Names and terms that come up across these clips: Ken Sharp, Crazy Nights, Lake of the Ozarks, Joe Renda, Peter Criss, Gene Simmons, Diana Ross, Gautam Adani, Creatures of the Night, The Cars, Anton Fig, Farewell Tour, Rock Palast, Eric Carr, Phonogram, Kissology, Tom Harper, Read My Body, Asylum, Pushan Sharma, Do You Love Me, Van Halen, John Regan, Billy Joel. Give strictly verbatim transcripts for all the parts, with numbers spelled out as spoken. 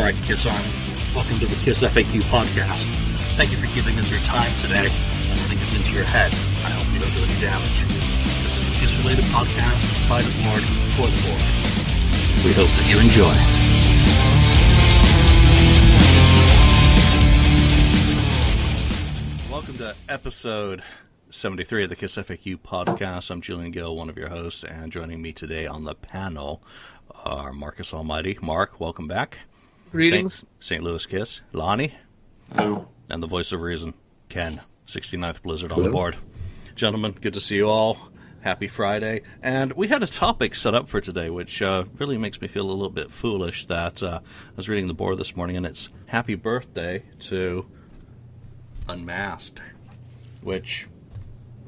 Alright, Kiss Army. Welcome to the Kiss F A Q podcast. Thank you for giving us your time today. Nothing is into your head. I hope you don't do any damage. This is a Kiss-related podcast by the board, for the board. We hope that you enjoy. Welcome to episode seventy-three of the Kiss F A Q podcast. I'm Julian Gill, one of your hosts, and joining me today on the panel are Marcus Almighty. Mark, welcome back. Greetings. Saint Louis Kiss. Lonnie. Hello. And the voice of reason, Ken. sixty-ninth Blizzard. Hello. On the board. Gentlemen, good to see you all. Happy Friday. And we had a topic set up for today, which uh, really makes me feel a little bit foolish that uh, I was reading the board this morning, and it's Happy Birthday to Unmasked, which...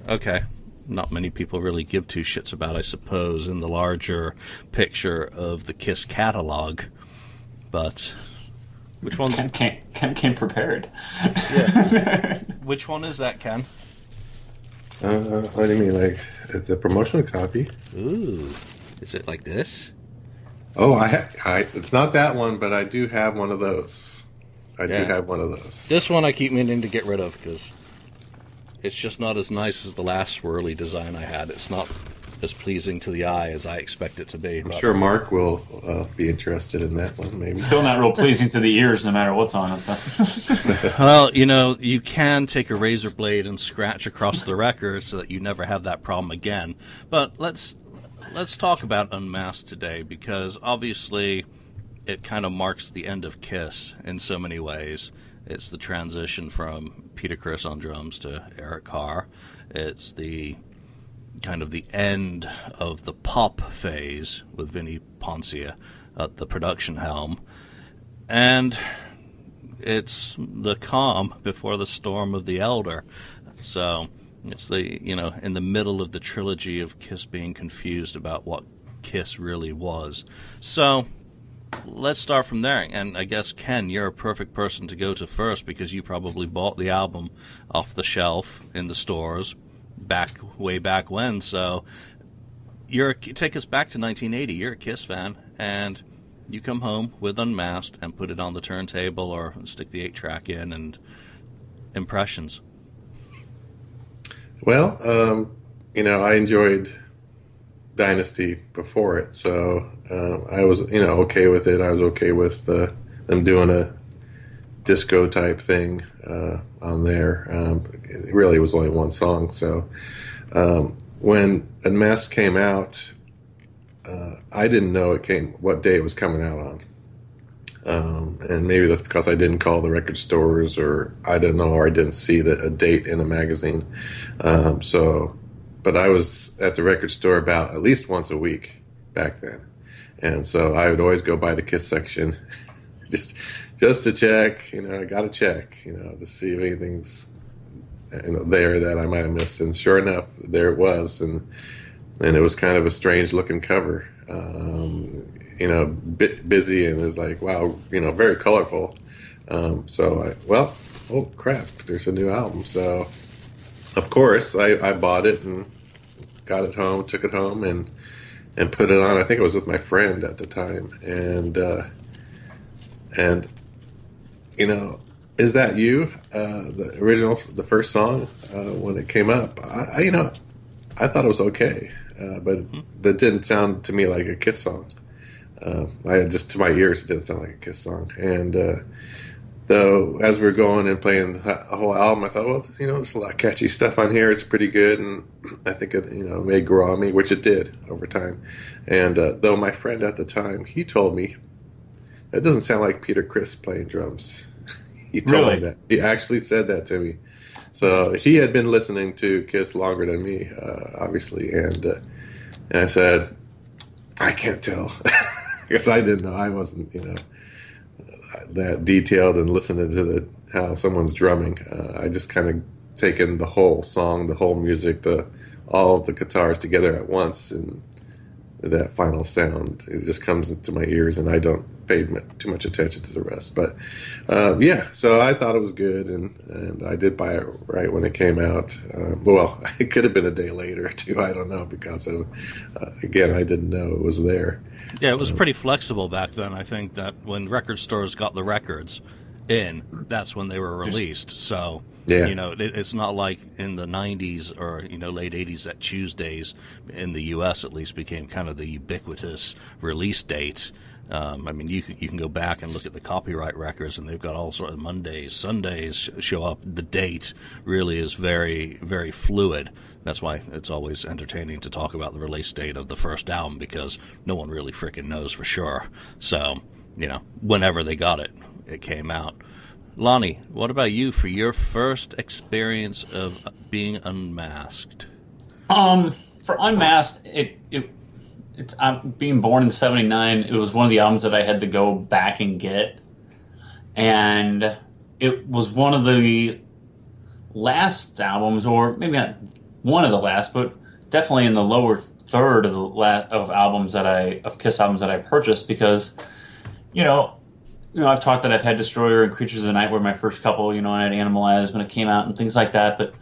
okay, not many people really give two shits about, I suppose, in the larger picture of the Kiss catalog. But which one? Ken came, Ken came prepared. Yeah. Which one is that, Ken? Uh, what do you mean? Like, it's a promotional copy. Ooh, is it like this? Oh, I, ha- I it's not that one, but I do have one of those. I yeah. do have one of those. This one I keep meaning to get rid of because it's just not as nice as the last swirly design I had. It's not as pleasing to the eye as I expect it to be. I'm sure Mark will uh, be interested in that one, maybe. It's still not real pleasing to the ears, no matter what's on it. Well, you know, you can take a razor blade and scratch across the record so that you never have that problem again. But let's let's talk about Unmasked today, because obviously it kind of marks the end of Kiss in so many ways. It's the transition from Peter Criss on drums to Eric Carr. It's the kind of the end of the pop phase with Vini Poncia at the production helm. And it's the calm before the storm of The Elder. So it's the, you know, in the middle of the trilogy of Kiss being confused about what Kiss really was. So... let's start from there, and I guess, Ken, you're a perfect person to go to first, because you probably bought the album off the shelf in the stores back way back when, so you're take us back to nineteen eighty. You're a Kiss fan, and you come home with Unmasked and put it on the turntable or stick the eight-track in, and impressions. Well, um, you know, I enjoyed... Dynasty before it, so um, I was, you know, okay with it. I was okay with uh, them doing a disco type thing uh, on there. Um, it really was only one song, so um, when Unmasked came out, uh, I didn't know it came what day it was coming out on, um, and maybe that's because I didn't call the record stores, or I didn't know, or I didn't see the, a date in a magazine, um, so. But I was at the record store about at least once a week back then. And so I would always go by the Kiss section just just to check, you know, I got to check, you know, to see if anything's, you know, there that I might have missed. And sure enough, there it was. And and it was kind of a strange-looking cover, um, you know, bit busy. And it was like, wow, you know, very colorful. Um, so, I, well, oh, crap, there's a new album. So... of course, I, I bought it and got it home, took it home, and and put it on. I think it was with my friend at the time, and uh, and you know, is that you? Uh, the original, the first song uh, when it came up, I, I you know, I thought it was okay, uh, but that didn't sound to me like a Kiss song. Uh, I just to my ears, it didn't sound like a Kiss song, and. Uh, So as we were going and playing a whole album, I thought, well, you know, there's a lot of catchy stuff on here. It's pretty good, and I think it, you know, may grow on me, which it did over time. And uh, though my friend at the time, he told me that doesn't sound like Peter Criss playing drums. He told really? me that. He actually said that to me. So he had been listening to Kiss longer than me, uh, obviously, and uh, and I said, I can't tell because I didn't know. I wasn't, you know. That detailed and listening to the how someone's drumming. Uh, I just kind of taken the whole song, the whole music, the all of the guitars together at once, and that final sound. It just comes into my ears, and I don't pay too much attention to the rest. But uh, yeah, so I thought it was good, and, and I did buy it right when it came out. Uh, well, it could have been a day later too. I don't know, because of, uh, again, I didn't know it was there. Yeah, it was um, pretty flexible back then. I think that when record stores got the records in, that's when they were released. So yeah. you know, it, it's not like in the nineties or you know late eighties that Tuesdays in the U S at least became kind of the ubiquitous release date. Um, I mean, you can, you can go back and look at the copyright records, and they've got all sorts of Mondays, Sundays show up. The date really is very, very fluid. That's why it's always entertaining to talk about the release date of the first album, because no one really freaking knows for sure. So, you know, whenever they got it, it came out. Lonnie, what about you for your first experience of being unmasked? Um, for Unmasked, it... it It's I'm being born in seventy-nine. It was one of the albums that I had to go back and get, and it was one of the last albums, or maybe not one of the last, but definitely in the lower third of the la- of albums that I of Kiss albums that I purchased. Because you know, you know, I've talked that I've had Destroyer and Creatures of the Night were my first couple. You know, and I had Animalize when it came out and things like that. But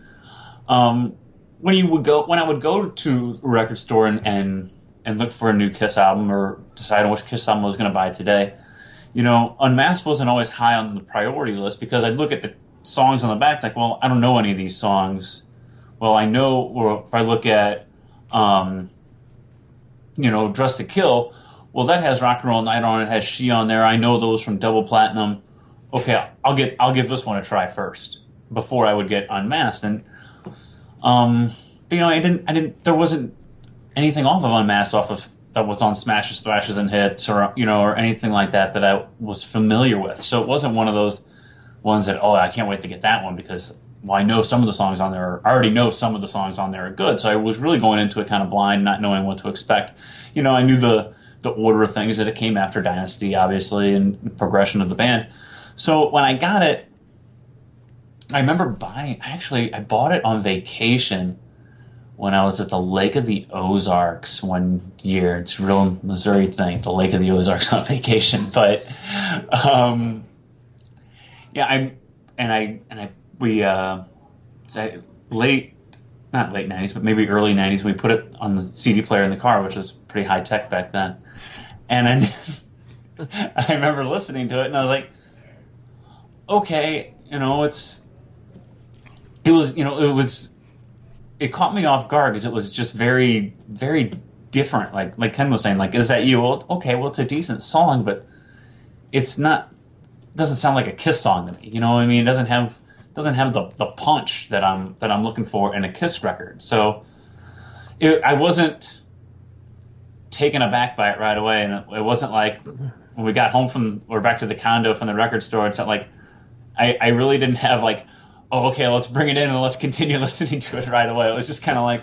um, when you would go, when I would go to a record store and, and and look for a new Kiss album or decide which Kiss album I was going to buy today, you know, Unmasked wasn't always high on the priority list, because I'd look at the songs on the back, it's like, well, I don't know any of these songs. Well, I know, or if I look at, um, you know, Dress to Kill, well, that has Rock and Roll Night on it, has She on there. I know those from Double Platinum. Okay, I'll get, I'll give this one a try first before I would get Unmasked. And, um, but, you know, I didn't, I didn't, there wasn't anything off of Unmasked, off of that was on Smashes, Thrashes, and Hits, or you know, or anything like that that I was familiar with. So it wasn't one of those ones that, oh, I can't wait to get that one, because well, I know some of the songs on there. Or, I already know some of the songs on there are good. So I was really going into it kind of blind, not knowing what to expect. You know, I knew the the order of things, that it came after Dynasty, obviously, and progression of the band. So when I got it, I remember buying. Actually, I bought it on vacation when I was at the Lake of the Ozarks one year. It's a real Missouri thing, the Lake of the Ozarks on vacation. But um, yeah, I and I and I we uh, late, not late nineties, but maybe early nineties. We put it on the C D player in the car, which was pretty high tech back then. And I, I remember listening to it, and I was like, okay, you know, it's it was you know it was. It caught me off guard, because it was just very, very different. Like like Ken was saying, like, is that you? Well, okay, well, it's a decent song, but it's not. Doesn't sound like a Kiss song to me. You know what I mean? It doesn't have doesn't have the, the punch that I'm that I'm looking for in a Kiss record. So it, I wasn't taken aback by it right away, and it, it wasn't like when we got home from or back to the condo from the record store. It's not like I, I really didn't have like, oh, okay, let's bring it in and let's continue listening to it right away. It was just kind of like,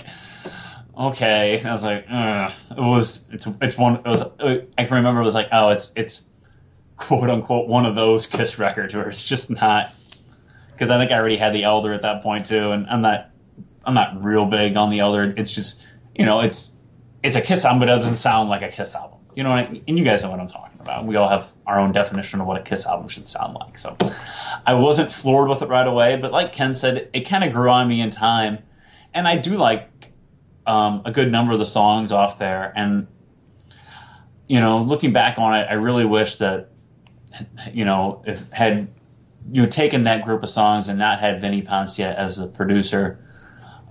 okay. And I was like, ugh. It was, it's, it's one, it was, I can remember it was like, oh, it's, it's quote unquote one of those Kiss records where it's just not, because I think I already had The Elder at that point too. And I'm not, I'm not real big on The Elder. It's just, you know, it's, it's a Kiss album, but it doesn't sound like a Kiss album. You know, what I, and you guys know what I'm talking about. We all have our own definition of what a Kiss album should sound like. So I wasn't floored with it right away, but like Ken said, it kind of grew on me in time. And I do like um, a good number of the songs off there. And, you know, looking back on it, I really wish that, you know, if had you know, taken that group of songs and not had Vini Poncia as the producer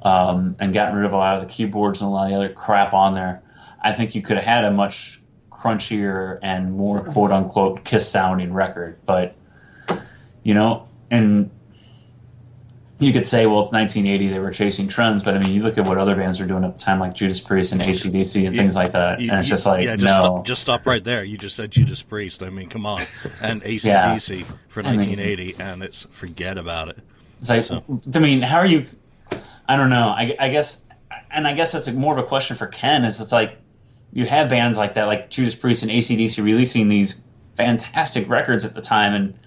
um, and gotten rid of a lot of the keyboards and a lot of the other crap on there, I think you could have had a much crunchier and more quote unquote Kiss sounding record. But you know, and you could say, well, it's nineteen eighty, they were chasing trends, but I mean, you look at what other bands were doing at the time, like Judas Priest and A C D C and yeah, things like that, you, and it's you, just like, yeah, just no. Stop, just stop right there. You just said Judas Priest. I mean, come on. And A C D C yeah. for nineteen eighty, I mean, and it's forget about it. It's like, so. I mean, how are you, I don't know. I, I guess, and I guess that's more of a question for Ken, is it's like, you have bands like that, like Judas Priest and A C D C releasing these fantastic records at the time, and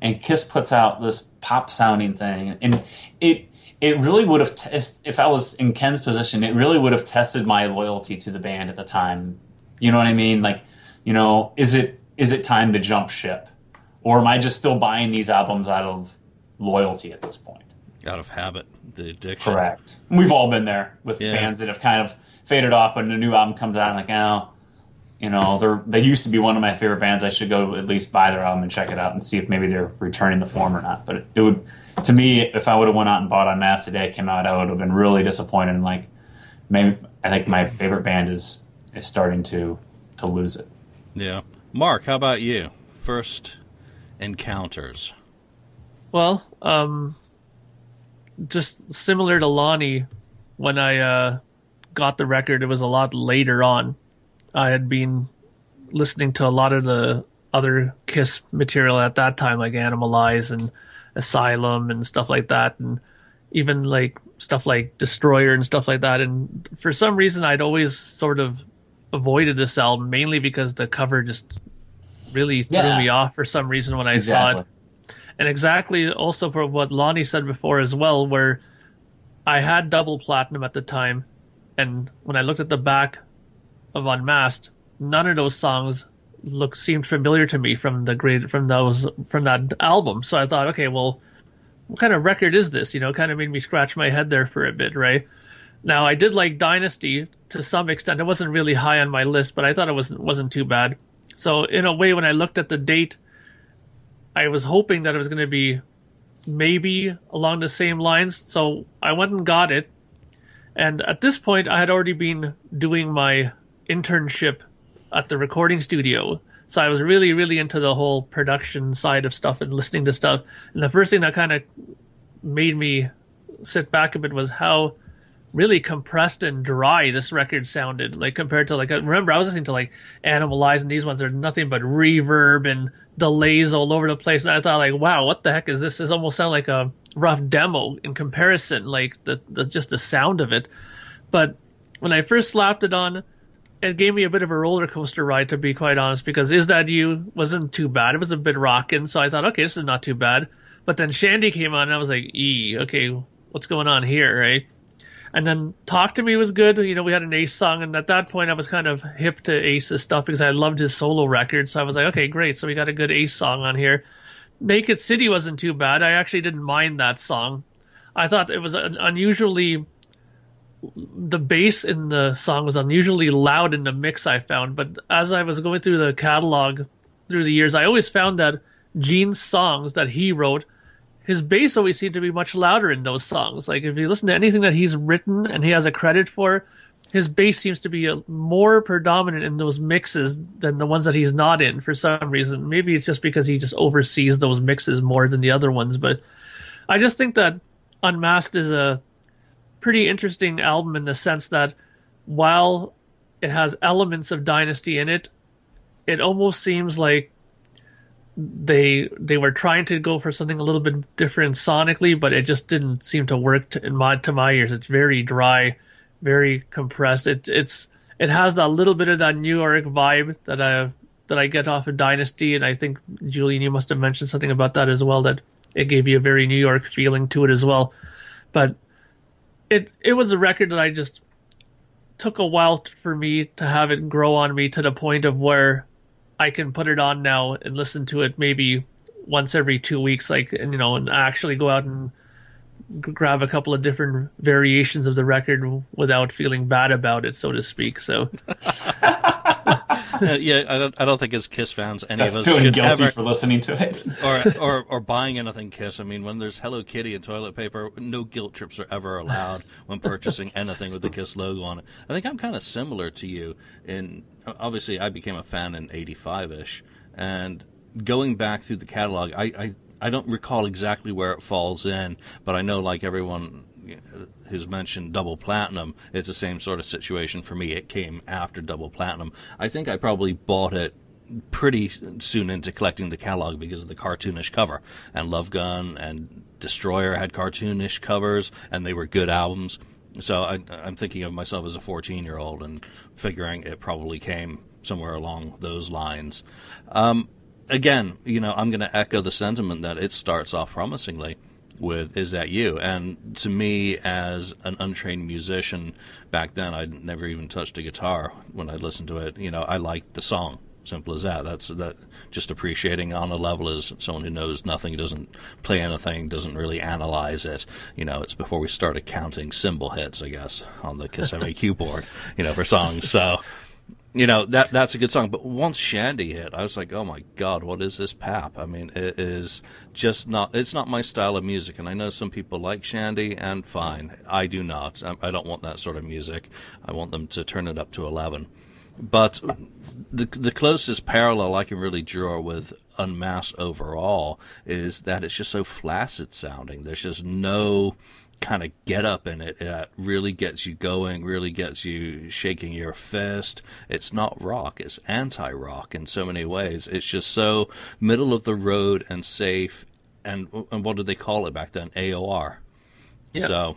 and Kiss puts out this pop sounding thing, and it it really would have, t- if I was in Ken's position, it really would have tested my loyalty to the band at the time. You know what I mean? Like, you know, is it is it time to jump ship? Or am I just still buying these albums out of loyalty at this point? Out of habit, the addiction. Correct. We've all been there with yeah. bands that have kind of faded off, but a new album comes out and like, oh, you know, they're, they used to be one of my favorite bands. I should go at least buy their album and check it out and see if maybe they're returning the form or not. But it, it would, to me, if I would have went out and bought Unmasked today, came out, I would have been really disappointed. And like, maybe I think my favorite band is is starting to to lose it. Yeah, Mark, how about you? First encounters. Well, um, just similar to Lonnie, when I uh, got the record, it was a lot later on. I had been listening to a lot of the other Kiss material at that time, like Animalize and Asylum and stuff like that, and even like stuff like Destroyer and stuff like that. And for some reason, I'd always sort of avoided this album, mainly because the cover just really yeah. threw me off for some reason when I exactly. saw it. And exactly also for what Lonnie said before as well, where I had Double Platinum at the time, and when I looked at the back of Unmasked, none of those songs look seemed familiar to me from the great from those from that album. So I thought, okay, well, what kind of record is this? You know, it kind of made me scratch my head there for a bit, right? Now I did like Dynasty to some extent. It wasn't really high on my list, but I thought it wasn't wasn't too bad. So in a way, when I looked at the date, I was hoping that it was going to be maybe along the same lines. So I went and got it, and at this point, I had already been doing my internship at the recording studio, so I was really really into the whole production side of stuff and listening to stuff. And the first thing that kind of made me sit back a bit was how really compressed and dry this record sounded, like compared to like I remember I was listening to like Animalize, and these ones are nothing but reverb and delays all over the place. And I thought, like, wow, what the heck is this? This almost sounds like a rough demo in comparison, like the, the just the sound of it. But when I first slapped it on, it gave me a bit of a roller coaster ride, to be quite honest, because Is That You wasn't too bad. It was a bit rocking, so I thought, okay, this is not too bad. But then Shandy came on, and I was like, ee, okay, what's going on here, right? And then Talk to Me was good. You know, we had an Ace song, and at that point, I was kind of hip to Ace's stuff because I loved his solo record. So I was like, okay, great. So we got a good Ace song on here. Naked City wasn't too bad. I actually didn't mind that song. I thought it was an unusually... the bass in the song was unusually loud in the mix, I found. But as I was going through the catalog through the years, I always found that Gene's songs that he wrote, his bass always seemed to be much louder in those songs. Like if you listen to anything that he's written and he has a credit for, his bass seems to be more predominant in those mixes than the ones that he's not in for some reason. Maybe it's just because he just oversees those mixes more than the other ones. But I just think that Unmasked is a pretty interesting album in the sense that while it has elements of Dynasty in it, it almost seems like they they were trying to go for something a little bit different sonically, but it just didn't seem to work to, in my to my ears. It's very dry, very compressed. It it's it has that little bit of that New York vibe that I that I get off of Dynasty, and I think Julian, you must have mentioned something about that as well, that it gave you a very New York feeling to it as well, but. It it was a record that I just took a while t- for me to have it grow on me to the point of where I can put it on now and listen to it maybe once every two weeks, like, and you know, and actually go out and g- grab a couple of different variations of the record w- without feeling bad about it, so to speak. So, uh, yeah, I don't I don't think as Kiss fans any of us feeling should guilty ever, for listening to it or, or or buying anything Kiss. I mean, when there's Hello Kitty and toilet paper, no guilt trips are ever allowed when purchasing anything with the Kiss logo on it. I think I'm kind of similar to you in obviously I became a fan in eighty-five ish, and going back through the catalog, I, I I don't recall exactly where it falls in, but I know like everyone who's mentioned Double Platinum, it's the same sort of situation for me. It came after Double Platinum. I think I probably bought it pretty soon into collecting the catalog because of the cartoonish cover. And Love Gun and Destroyer had cartoonish covers, and they were good albums. So I, I'm thinking of myself as a fourteen-year-old and figuring it probably came somewhere along those lines. Um, again, you know, I'm going to echo the sentiment that it starts off promisingly. with Is That You? And to me, as an untrained musician back then, I'd never even touched a guitar when I listened to it. You know, I liked the song. Simple as that. That's that. Just appreciating on a level as someone who knows nothing, doesn't play anything, doesn't really analyze it. You know, it's before we started counting cymbal hits, I guess, on the Kiss M A Q board. You know, for songs. So, you know, that that's a good song. But once Shandy hit, I was like, oh my God, what is this pap? I mean, it is just not. It's not my style of music. And I know some people like Shandy, and fine. I do not. I, I don't want that sort of music. I want them to turn it up to eleven. But the the closest parallel I can really draw with Unmasked overall is that it's just so flaccid sounding. There's just no kind of get up in it that really gets you going, really gets you shaking your fist. It's not rock, it's anti-rock in so many ways. It's just so middle of the road and safe, and and what did they call it back then? A O R. Yeah. So,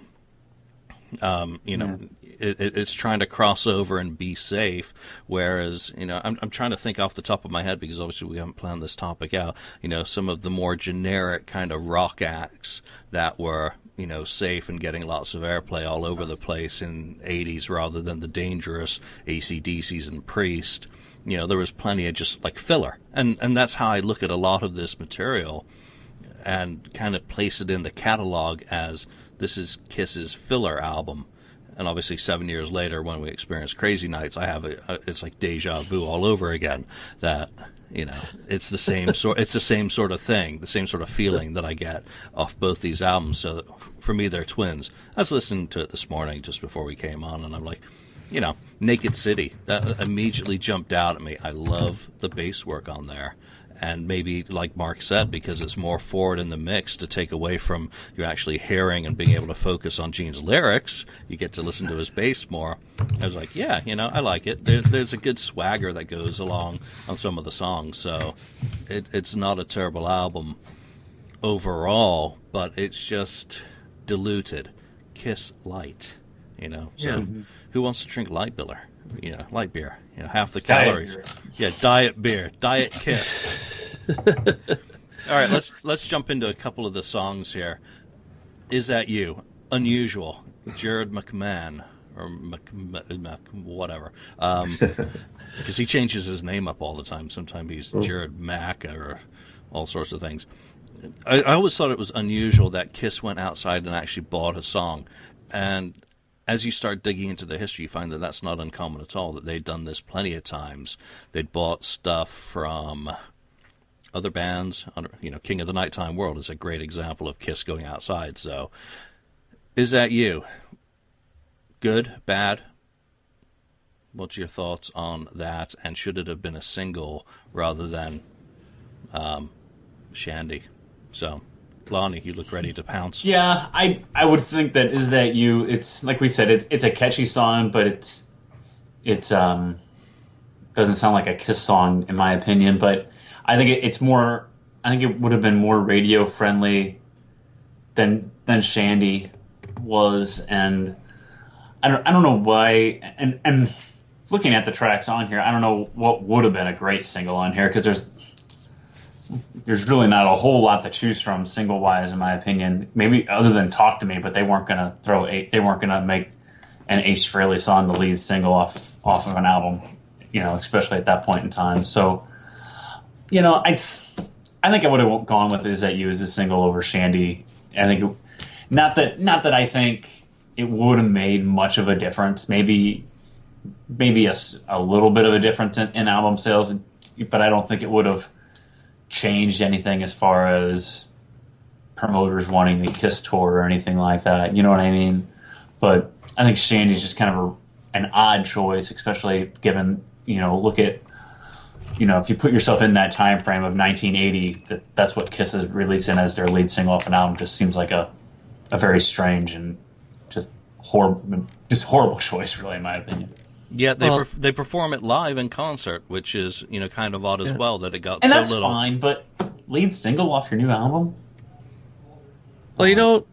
um, you know... Yeah. It, it, it's trying to cross over and be safe, whereas, you know, I'm, I'm trying to think off the top of my head, because obviously we haven't planned this topic out, you know, some of the more generic kind of rock acts that were, you know, safe and getting lots of airplay all over the place in eighties, rather than the dangerous A C D Cs and Priest. You know, there was plenty of just, like, filler. And, and that's how I look at a lot of this material and kind of place it in the catalog as this is Kiss's filler album. And obviously, seven years later, when we experienced Crazy Nights, I have a, a it's like deja vu all over again. That, you know, it's the same sort, it's the same sort of thing, the same sort of feeling that I get off both these albums. So that, for me, they're twins. I was listening to it this morning just before we came on, and I'm like, you know, Naked City, that immediately jumped out at me. I love the bass work on there. And maybe, like Mark said, because it's more forward in the mix, to take away from you actually hearing and being able to focus on Gene's lyrics, you get to listen to his bass more. I was like, yeah, you know, I like it. There, there's a good swagger that goes along on some of the songs, so it, it's not a terrible album overall, but it's just diluted. Kiss light, you know. So yeah. Who wants to drink light biller? You know, light beer. You know, half the calories. Diet yeah, diet beer, diet Kiss. All right, let's let's jump into a couple of the songs here. Is That You? Unusual. Jared McMahon or Mc, Mc, whatever, um, because he changes his name up all the time. Sometimes he's Jared Mack or all sorts of things. I, I always thought it was unusual that Kiss went outside and actually bought a song, and as you start digging into the history, you find that that's not uncommon at all, that they'd done this plenty of times. They'd bought stuff from other bands. You know, King of the Nighttime World is a great example of Kiss going outside. So, Is That You? Good? Bad? What's your thoughts on that? And should it have been a single rather than um, Shandy? So... Lonnie, you look ready to pounce. Yeah, I, I would think that Is That You, it's like we said, it's it's a catchy song, but it's it's um doesn't sound like a Kiss song in my opinion. But I think it, it's more I think it would have been more radio friendly than than Shandy was, and I don't I don't know why and and looking at the tracks on here, I don't know what would have been a great single on here, because there's There's really not a whole lot to choose from, single-wise, in my opinion. Maybe other than "Talk to Me," but they weren't gonna throw eight. They weren't gonna make an Ace Frehley song the lead single off off of an album, you know, especially at that point in time. So, you know, I I think I would have gone with "Is That You" as a single over Shandy. I think not that not that I think it would have made much of a difference. Maybe maybe a, a little bit of a difference in, in album sales, but I don't think it would have changed anything as far as promoters wanting the Kiss tour or anything like that. You know what I mean? But I think Shandy's just kind of a, an odd choice, especially given, you know, look at, you know, if you put yourself in that time frame of nineteen eighty, that that's what Kiss is releasing as their lead single off an album just seems like a, a very strange and just horrible, just horrible choice, really, in my opinion. Yeah, they well, perf- they perform it live in concert, which is, you know, kind of odd as yeah. well that it got and so that's little. Fine, but lead single off your new album? Well, um, you know,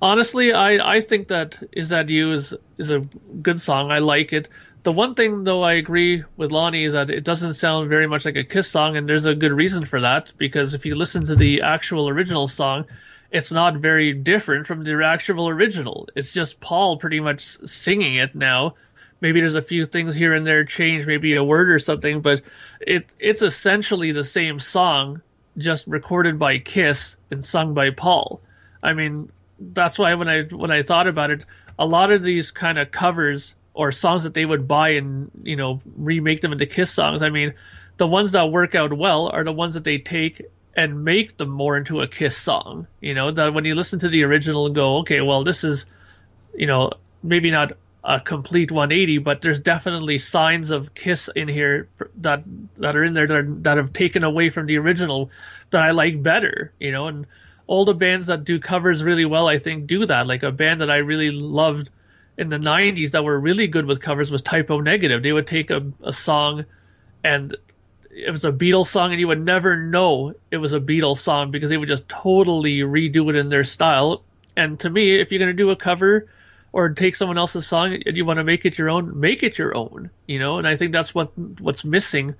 honestly, I, I think that Is That You is, is a good song. I like it. The one thing, though, I agree with Lonnie is that it doesn't sound very much like a Kiss song, and there's a good reason for that, because if you listen to the actual original song, it's not very different from the actual original. It's just Paul pretty much singing it now. Maybe there's a few things here and there change, maybe a word or something, but it it's essentially the same song, just recorded by Kiss and sung by Paul. I mean, that's why when I when I thought about it, a lot of these kind of covers or songs that they would buy and, you know, remake them into Kiss songs, I mean, the ones that work out well are the ones that they take and make them more into a Kiss song. You know, that when you listen to the original and go, okay, well, this is, you know, maybe not a complete one eighty, but there's definitely signs of Kiss in here that that are in there that, are, that have taken away from the original that I like better, you know. And all the bands that do covers really well, I think, do that. Like a band that I really loved in the nineties that were really good with covers was Typo Negative. They would take a, a song, and it was a Beatles song, and you would never know it was a Beatles song because they would just totally redo it in their style. And to me, if you're going to do a cover or take someone else's song and you want to make it your own, make it your own, you know? And I think that's what what's missing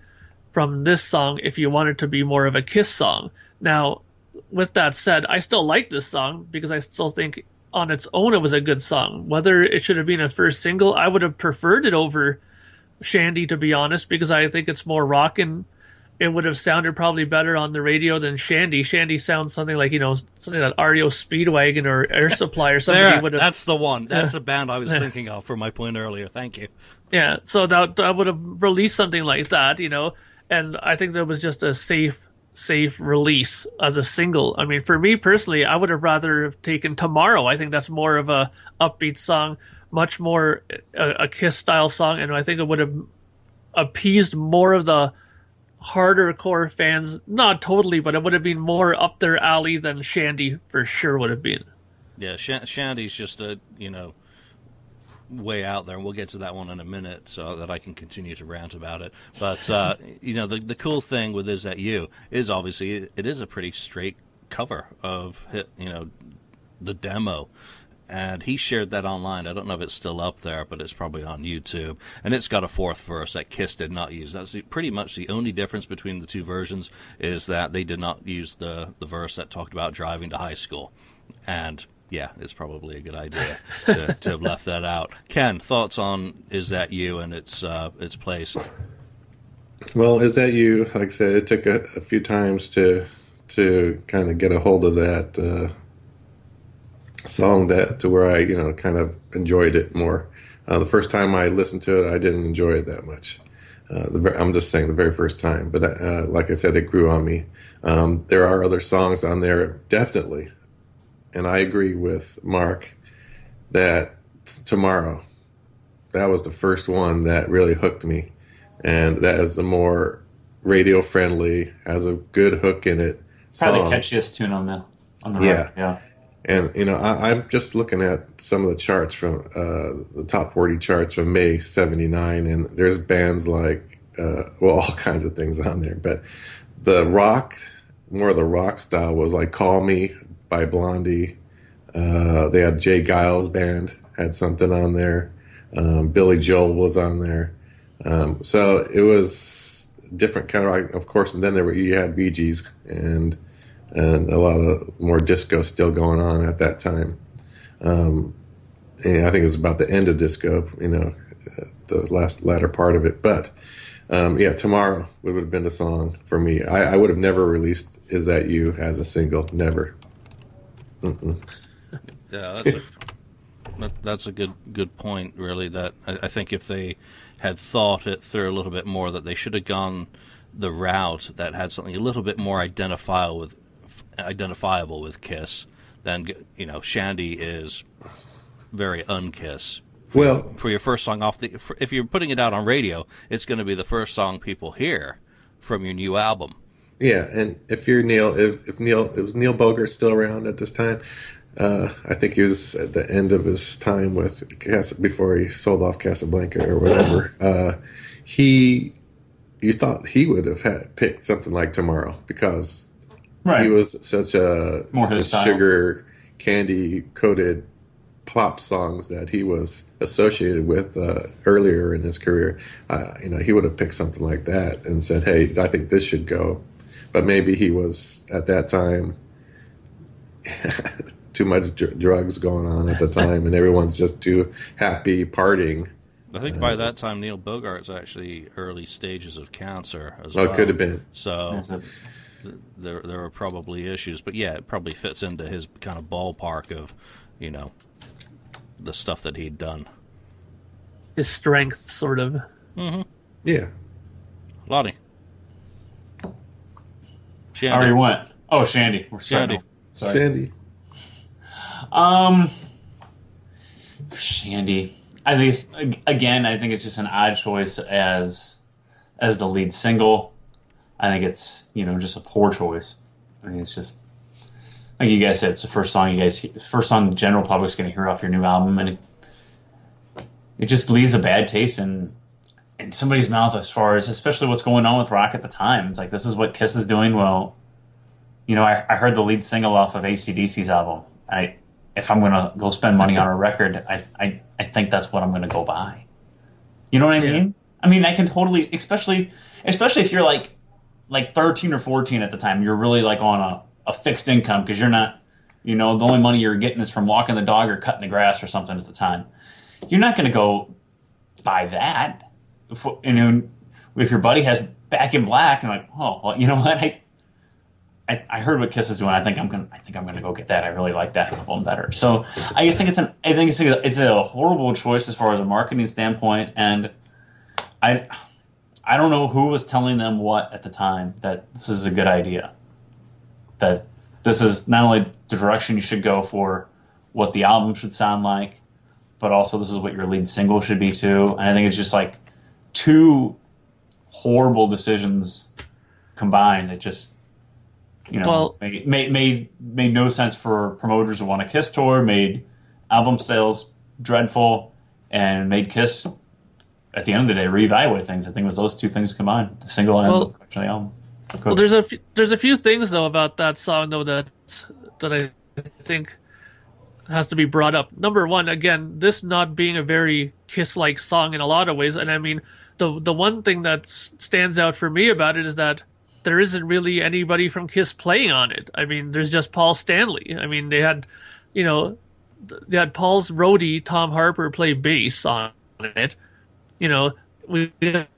from this song if you want it to be more of a Kiss song. Now, with that said, I still like this song because I still think on its own it was a good song. Whether it should have been a first single, I would have preferred it over Shandy, to be honest, because I think it's more rockin'. It would have sounded probably better on the radio than Shandy. Shandy sounds something like, you know, something like R E O Speedwagon or Air Supply or something. There, would have, that's the one. That's uh, a band I was uh, thinking of for my point earlier. Thank you. Yeah, so that, that would have released something like that, you know, and I think that was just a safe, safe release as a single. I mean, for me personally, I would have rather have taken Tomorrow. I think that's more of a upbeat song, much more a, a Kiss-style song, and I think it would have appeased more of the harder core fans, not totally, but it would have been more up their alley than Shandy for sure would have been. Yeah, Sh- Shandy's just a, you know, way out there, and we'll get to that one in a minute so that I can continue to rant about it. But, uh, you know, the the cool thing with Is That You is obviously it, it is a pretty straight cover of, you know, the demo. And he shared that online. I don't know if it's still up there, but it's probably on YouTube. And it's got a fourth verse that Kiss did not use. That's the, pretty much the only difference between the two versions is that they did not use the, the verse that talked about driving to high school. And, yeah, it's probably a good idea to, to have left that out. Ken, thoughts on Is That You and its, uh, its place? Well, Is That You, like I said, it took a, a few times to to kind of get a hold of that uh song that to where I, you know, kind of enjoyed it more. Uh, the first time I listened to it, I didn't enjoy it that much. Uh, the, I'm just saying the very first time. But uh, like I said, it grew on me. Um, there are other songs on there, definitely. And I agree with Mark that Tomorrow, that was the first one that really hooked me. And that is the more radio-friendly, has a good hook in it song. Probably the catchiest tune on the, on the yeah. Road, yeah. And, you know, I, I'm just looking at some of the charts from uh, the top forty charts from May seventy-nine, and there's bands like, uh, well, all kinds of things on there. But the rock, more of the rock style was like Call Me by Blondie. Uh, they had Jay Giles' band had something on there. Um, Billy Joel was on there. Um, so it was different kind of rock, of course. And then there were, you had Bee Gees and... and a lot of more disco still going on at that time. Um, and I think it was about the end of disco, you know, the last latter part of it. But, um, yeah, Tomorrow would have been the song for me. I, I would have never released Is That You as a single. Never. Mm-mm. Yeah, that's a, that's a good good point, really, that I, I think if they had thought it through a little bit more, that they should have gone the route that had something a little bit more identifiable with identifiable with Kiss than, you know, Shandy is very un-Kiss. For well, your, for your first song off the, for, if you're putting it out on radio, it's going to be the first song people hear from your new album. Yeah, and if you're Neil, if, if Neil, it was Neil Bogart still around at this time. Uh, I think he was at the end of his time with Cas- before he sold off Casablanca or whatever. uh, he, you thought he would have had picked something like Tomorrow because. Right. He was such a, a sugar, candy-coated pop songs that he was associated with uh, earlier in his career. Uh, you know, he would have picked something like that and said, hey, I think this should go. But maybe he was, at that time, too much dr- drugs going on at the time, and everyone's just too happy partying. I think uh, by that time, Neil Bogart's actually early stages of cancer as well. Oh, it could have been. So a... th- there there were probably issues. But, yeah, it probably fits into his kind of ballpark of, you know, the stuff that he'd done. His strength, sort of. Mm-hmm. Yeah. Lonnie. Shandy. I already went. Oh, Shandy. We're Shandy. Sorry. Shandy. Um, Shandy. I think again, I think it's just an odd choice as as the lead single. I think it's, you know, just a poor choice. I mean, it's just like you guys said, it's the first song you guys first song the general public's going to hear off your new album, and it, it just leaves a bad taste in in somebody's mouth as far as especially what's going on with rock at the time. It's like, this is what Kiss is doing. Well, you know, I, I heard the lead single off of A C D C's album. I if I'm going to go spend money on a record, I, I I think that's what I'm going to go buy. You know what I mean? Yeah. I mean, I can totally, especially especially if you're like like thirteen or fourteen at the time, you're really like on a, a fixed income because you're not, you know, the only money you're getting is from walking the dog or cutting the grass or something at the time. You're not going to go buy that. If, you know, if your buddy has Back in Black, and like, oh, well, you know what? I, I heard what Kiss is doing. I think I'm gonna. I think I'm gonna go get that. I really like that album better. So I just think it's an. I think it's a, it's a horrible choice as far as a marketing standpoint. And I, I don't know who was telling them what at the time that this is a good idea. That this is not only the direction you should go for, what the album should sound like, but also this is what your lead single should be too. And I think it's just like two horrible decisions combined. It just. You know, well, made, made, made, made no sense for promoters who want a Kiss tour, made album sales dreadful, and made Kiss, at the end of the day, reevaluate things. I think it was those two things combined, the single well, and the album. Cool. Well, there's a, few, there's a few things, though, about that song, though, that, that I think has to be brought up. Number one, again, this not being a very Kiss-like song in a lot of ways, and I mean, the the one thing that stands out for me about it is that there isn't really anybody from Kiss playing on it. I mean, there's just Paul Stanley. I mean, they had, you know, they had Paul's roadie, Tom Harper, play bass on it. You know, we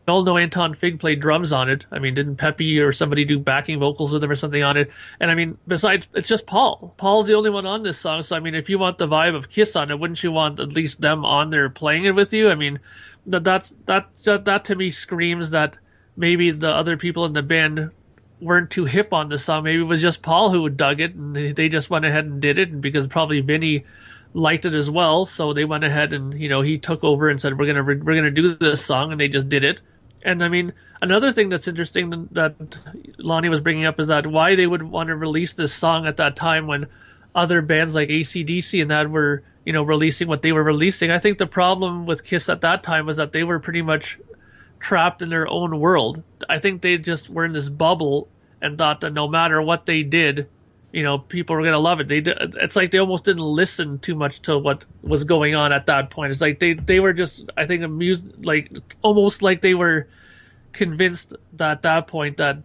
all know Anton Fig played drums on it. I mean, didn't Pepe or somebody do backing vocals with him or something on it? And I mean, besides, it's just Paul. Paul's the only one on this song. So, I mean, if you want the vibe of Kiss on it, wouldn't you want at least them on there playing it with you? I mean, that that's, that, that, that to me screams that maybe the other people in the band weren't too hip on this song. Maybe it was just Paul who dug it, and they just went ahead and did it, and because probably Vinny liked it as well, so they went ahead and, you know, he took over and said, we're gonna we're gonna do this song, and they just did it. And I mean, another thing that's interesting that Lonnie was bringing up is that why they would want to release this song at that time when other bands like A C D C and that were, you know, releasing what they were releasing. I think the problem with Kiss at that time was that they were pretty much trapped in their own world. I think they just were in this bubble and thought that no matter what they did, you know, people were going to love it. They did, it's like they almost didn't listen too much to what was going on at that point. It's like they, they were just, I think, amused, like almost like they were convinced that at that point that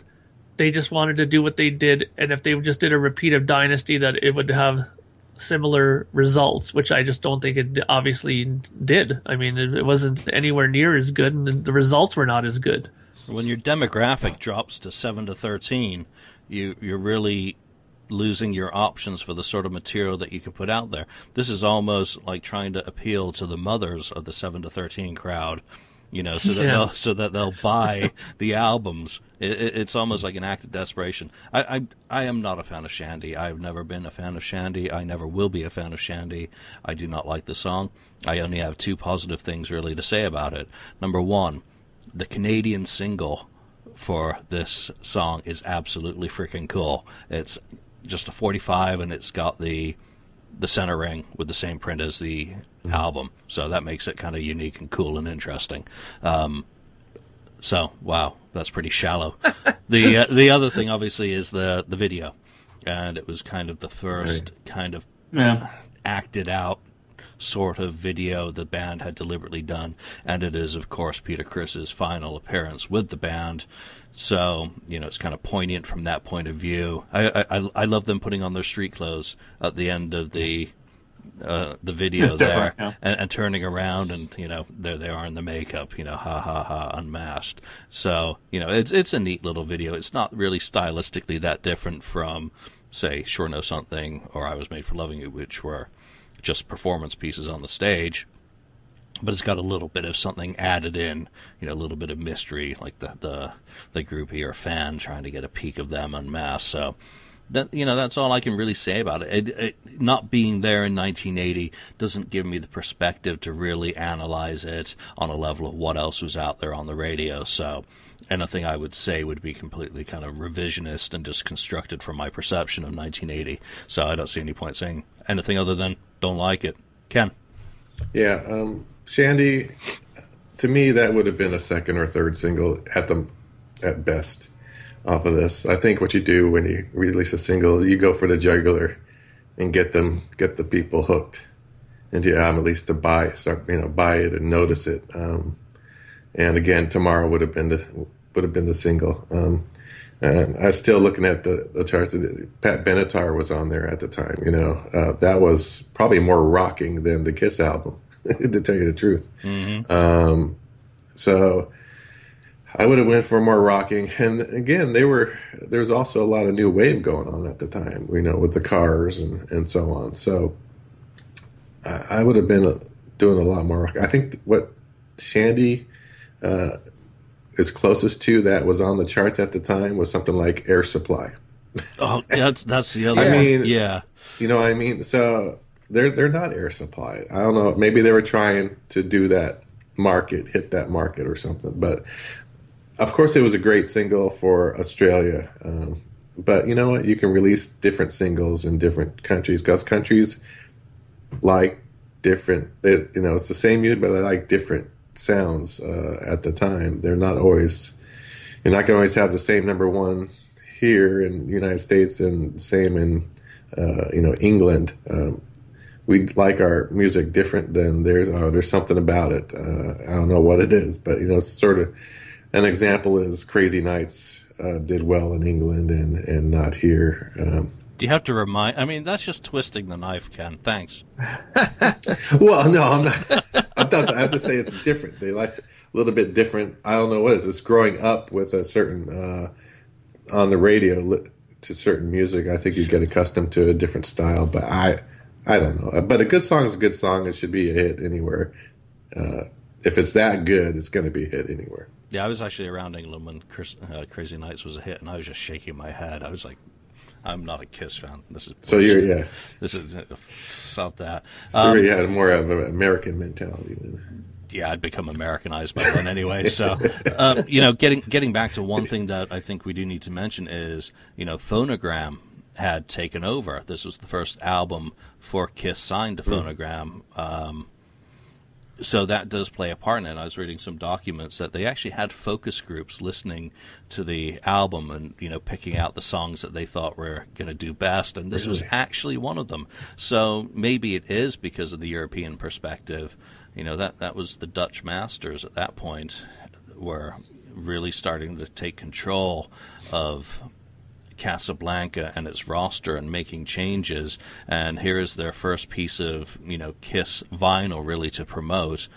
they just wanted to do what they did, and if they just did a repeat of Dynasty, that it would have similar results, which I just don't think it obviously did. I mean, it, it wasn't anywhere near as good, and the results were not as good. When your demographic drops to seven to thirteen, you, you're really losing your options for the sort of material that you can put out there. This is almost like trying to appeal to the mothers of the seven to thirteen crowd, you know, so that, yeah. they'll, so that they'll buy the albums. It, it, it's almost like an act of desperation. I, I, I am not a fan of Shandy. I've never been a fan of Shandy. I never will be a fan of Shandy. I do not like the song. I only have two positive things really to say about it. Number one, the Canadian single for this song is absolutely freaking cool. It's just a forty-five, and it's got the the center ring with the same print as the album, so that makes it kind of unique and cool and interesting. Um, so, wow, that's pretty shallow. the uh, The other thing, obviously, is the the video, and it was kind of the first right. kind of yeah. acted out sort of video the band had deliberately done, and it is, of course, Peter Criss's final appearance with the band. So, you know, it's kind of poignant from that point of view. I I, I love them putting on their street clothes at the end of the uh, the video it's there, yeah. and, and turning around, and you know, there they are in the makeup. You know, ha ha ha, unmasked. So, you know, it's it's a neat little video. It's not really stylistically that different from, say, Sure Know Something or I Was Made for Loving You, which were just performance pieces on the stage, but it's got a little bit of something added in, you know, a little bit of mystery, like the the, the groupie or fan trying to get a peek of them unmasked. So that, you know, that's all I can really say about it. It, it not being there in nineteen eighty doesn't give me the perspective to really analyze it on a level of what else was out there on the radio. So anything I would say would be completely kind of revisionist and just constructed from my perception of nineteen eighty. So I don't see any point saying anything other than don't like it. Ken? Yeah, um, Shandy, to me, that would have been a second or third single at the at best off of this. I think what you do when you release a single, you go for the jugular and get them, get the people hooked into your album, at least to buy, start, you know, buy it and notice it. Um, and again, Tomorrow would have been the would have been the single. Um, and I was still looking at the, the charts. Pat Benatar was on there at the time. You know, uh, that was probably more rocking than the Kiss album, to tell you the truth. Mm-hmm. Um, so. I would have went for more rocking, and again, they were there was also a lot of new wave going on at the time, you know, with the Cars and, and so on. So I, I would have been doing a lot more rock. I think what Shandy uh, is closest to that was on the charts at the time was something like Air Supply. Oh, that's that's the other. I one. mean, yeah, you know, what I mean, so they're they're not Air Supply. I don't know. Maybe they were trying to do that market, hit that market or something, but. Of course, it was a great single for Australia, um, but you know what? You can release different singles in different countries because countries like different. They, you know, it's the same music, but they like different sounds uh, at the time. They're not always. You're not going to always have the same number one here in the United States and same in uh, you know England. Um, we like our music different than theirs. Oh, there's something about it. Uh, I don't know what it is, but you know, it's sort of. An example is Crazy Nights uh, did well in England and, and not here. Um, Do you have to remind? I mean, that's just twisting the knife, Ken. Thanks. Well, no, I'm not. I, thought, I have to say it's different. They like a little bit different. I don't know what it is. It's growing up with a certain uh, on the radio li- to certain music. I think you get accustomed to a different style. But I, I don't know. But a good song is a good song. It should be a hit anywhere. Uh, if it's that good, it's going to be a hit anywhere. Yeah, I was actually around England when Chris, uh, Crazy Nights was a hit, and I was just shaking my head. I was like, "I'm not a Kiss fan. This is so you're yeah. This is uh, stop that." Um, so you had more of an American mentality. Then. Yeah, I'd become Americanized by then anyway. So, um, you know, getting getting back to one thing that I think we do need to mention is, you know, Phonogram had taken over. This was the first album for Kiss signed to Phonogram. Mm. Um, So that does play a part in it. I was reading some documents that they actually had focus groups listening to the album and, you know, picking out the songs that they thought were going to do best, and this really? was actually one of them. So maybe it is because of the European perspective. You know, that, that was the Dutch masters at that point were really starting to take control of Casablanca and its roster and making changes, and here is their first piece of, you know, Kiss vinyl really to promote,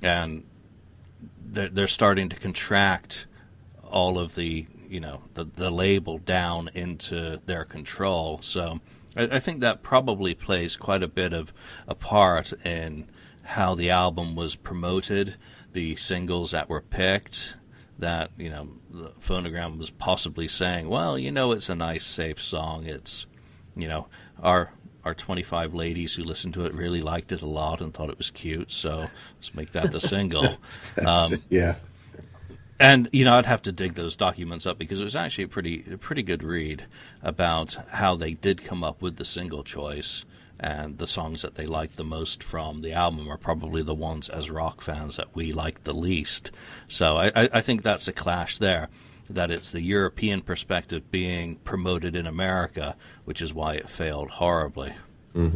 and they're, they're starting to contract all of the, you know, the, the label down into their control. So I, I think that probably plays quite a bit of a part in how the album was promoted, the singles that were picked, that, you know, the Phonogram was possibly saying, well, you know, it's a nice, safe song. It's, you know, our our twenty-five ladies who listened to it really liked it a lot and thought it was cute, so let's make that the single. Um, yeah. And, you know, I'd have to dig those documents up because it was actually a pretty, a pretty good read about how they did come up with the single choice, and the songs that they liked the most from the album are probably the ones as rock fans that we like the least. So I, I think that's a clash there, that it's the European perspective being promoted in America, which is why it failed horribly. Mm-hmm.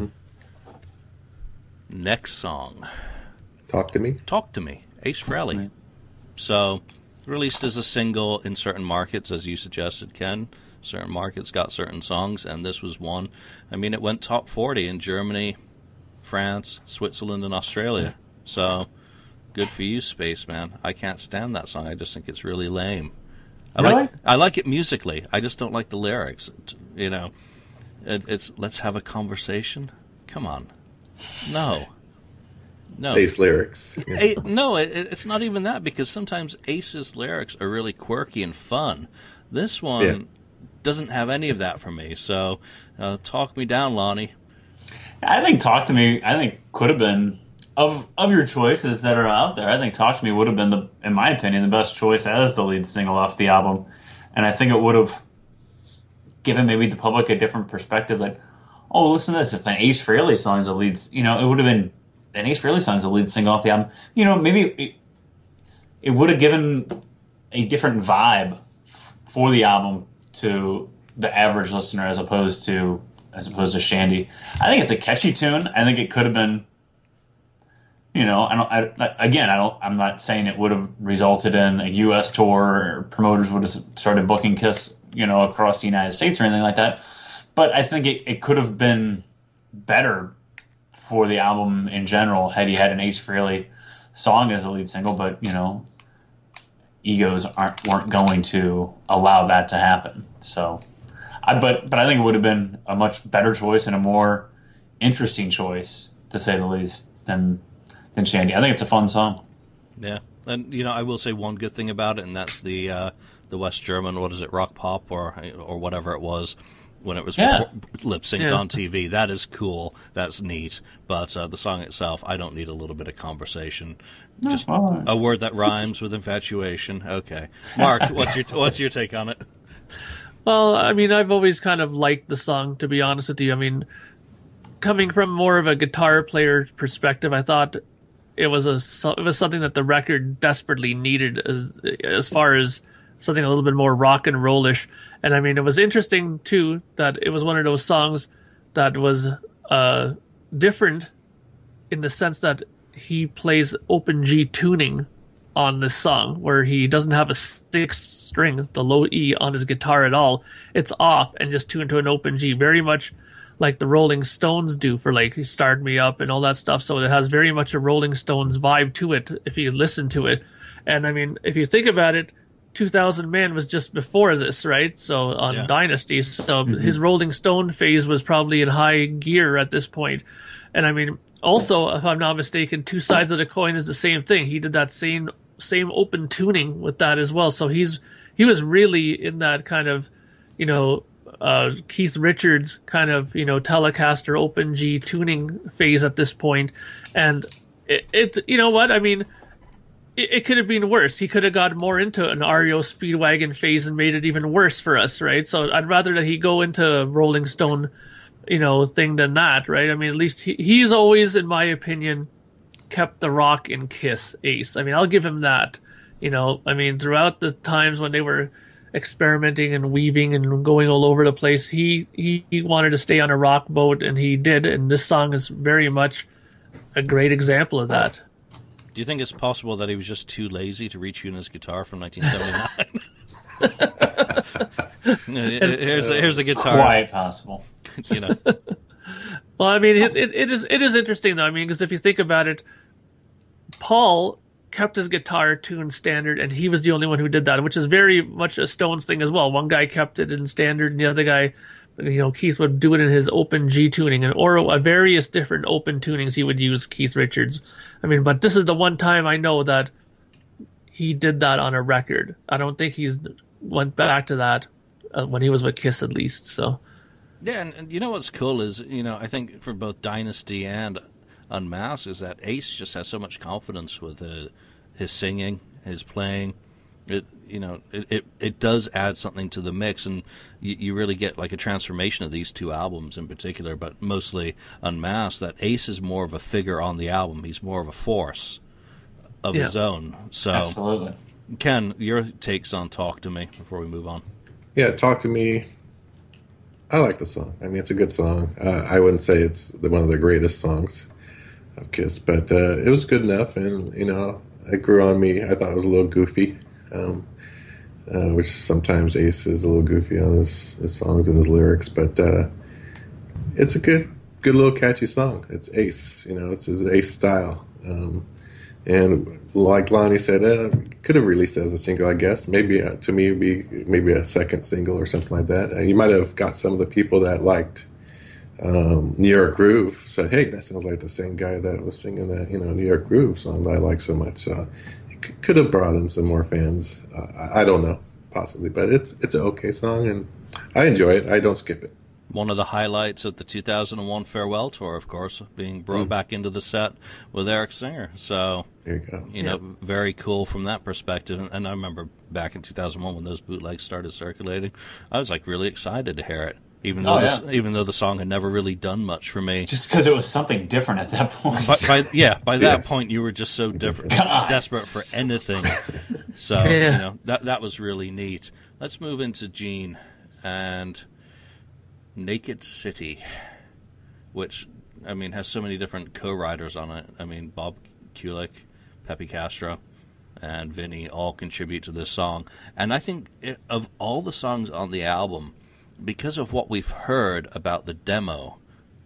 Next song. Talk to Me? Talk to Me. Ace Frehley. So, released as a single in certain markets, as you suggested, Ken. Certain markets got certain songs, and this was one. I mean, it went top forty in Germany, France, Switzerland, and Australia. So, good for you, Spaceman. I can't stand that song. I just think it's really lame. I really? Like, I like it musically. I just don't like the lyrics. You know, it, it's let's have a conversation. Come on. No. No. Ace lyrics. Yeah. A, no, it, it's not even that, because sometimes Ace's lyrics are really quirky and fun. This one yeah. doesn't have any of that for me. So uh, talk me down, Lonnie. I think Talk to Me, I think could have been, of of your choices that are out there, I think Talk to Me would have been, the, in my opinion, the best choice as the lead single off the album. And I think it would have given maybe the public a different perspective. Like, oh, listen to this. It's an Ace Frehley song as the lead. You know, it would have been an Ace Frehley song as the lead single off the album. You know, maybe it, it would have given a different vibe for the album to the average listener as opposed to as opposed to Shandy. I think it's a catchy tune. I think it could have been, you know, I don't. I, again, I don't. I'm not saying it would have resulted in a U S tour or promoters would have started booking Kiss, you know, across the United States or anything like that. But I think it, it could have been better for the album in general had he had an Ace Frehley song as the lead single. But you know, egos aren't weren't going to allow that to happen. So, I but but I think it would have been a much better choice and a more interesting choice, to say the least, than. Than Shandy. I think it's a fun song. Yeah, and you know, I will say one good thing about it, and that's the uh, the West German, what is it, rock pop or or whatever it was when it was yeah. lip synced yeah. on T V. That is cool. That's neat. But uh, the song itself, I don't need a little bit of conversation. No, Just right. a word that rhymes with infatuation. Okay, Mark, what's your what's your take on it? Well, I mean, I've always kind of liked the song, to be honest with you. I mean, coming from more of a guitar player perspective, I thought. It was a it was something that the record desperately needed, as, as far as something a little bit more rock and rollish. And I mean, it was interesting too that it was one of those songs that was uh, different in the sense that he plays open G tuning on this song, where he doesn't have a sixth string, the low E on his guitar at all. It's off and just tuned to an open G, very much like the Rolling Stones do for like Start Me Up and all that stuff. So it has very much a Rolling Stones vibe to it if you listen to it. And I mean, if you think about it, two thousand Man was just before this, right? So on yeah. Dynasty. So mm-hmm. his Rolling Stone phase was probably in high gear at this point. And I mean, also, if I'm not mistaken, Two Sides of the Coin is the same thing. He did that same same open tuning with that as well. So he's he was really in that kind of, you know, Uh, Keith Richards kind of, you know, Telecaster open G tuning phase at this point. And it, it you know what, I mean, it, it could have been worse. He could have got more into an R E O Speedwagon phase and made it even worse for us, right? So I'd rather that he go into Rolling Stone, you know, thing than that, right? I mean, at least he, he's always, in my opinion, kept the rock in Kiss, Ace. I mean, I'll give him that, you know. I mean, throughout the times when they were experimenting and weaving and going all over the place, he, he he wanted to stay on a rock boat, and he did, and this song is very much a great example of that. Do you think it's possible that he was just too lazy to retune his guitar from nineteen seventy-nine? here's a, here's a guitar. Quite possible. You know. Well, I mean, it, it, it is it is interesting though. I mean, because if you think about it, Paul kept his guitar tuned standard, and he was the only one who did that, which is very much a Stones thing as well. One guy kept it in standard, and the other guy, you know, Keith would do it in his open G tuning, and or uh, various different open tunings he would use, Keith Richards. I mean, but this is the one time I know that he did that on a record. I don't think he's went back to that uh, when he was with Kiss, at least. So yeah, and, and you know what's cool is, you know, I think for both Dynasty and Unmasked is that Ace just has so much confidence with uh, his singing, his playing. It you know it, it, it does add something to the mix, and you, you really get like a transformation of these two albums in particular, but mostly Unmasked. That Ace is more of a figure on the album. He's more of a force of yeah. his own. So, absolutely. Ken, your takes on "Talk to Me" before we move on. Yeah, "Talk to Me." I like the song. I mean, it's a good song. Uh, I wouldn't say it's the, one of the greatest songs. of Kiss, but uh, it was good enough, and you know, it grew on me. I thought it was a little goofy, um, uh, which sometimes Ace is a little goofy on his, his songs and his lyrics, but uh, it's a good, good little catchy song. It's Ace, you know, it's his Ace style. Um, and like Lonnie said, uh, could have released it as a single, I guess. Maybe uh, to me, it'd be maybe a second single or something like that. Uh, you might have got some of the people that liked um, New York Groove said, "Hey, that sounds like the same guy that was singing that, you know, New York Groove song that I like so much." So it c- could have brought in some more fans. Uh, I-, I don't know, possibly, but it's it's an okay song, and I enjoy it. I don't skip it. One of the highlights of the two thousand one farewell tour, of course, being brought mm. back into the set with Eric Singer. So, there you go. You yeah. know, very cool from that perspective. And I remember back in two thousand one when those bootlegs started circulating, I was like really excited to hear it, even though oh, yeah. the, even though the song had never really done much for me. Just because it was something different at that point. But by, yeah, by that yes. point you were just so different, desperate for anything. So yeah. you know that that was really neat. Let's move into Gene and Naked City, which, I mean, has so many different co-writers on it. I mean, Bob Kulick, Pepe Castro, and Vini all contribute to this song. And I think it, of all the songs on the album, because of what we've heard about the demo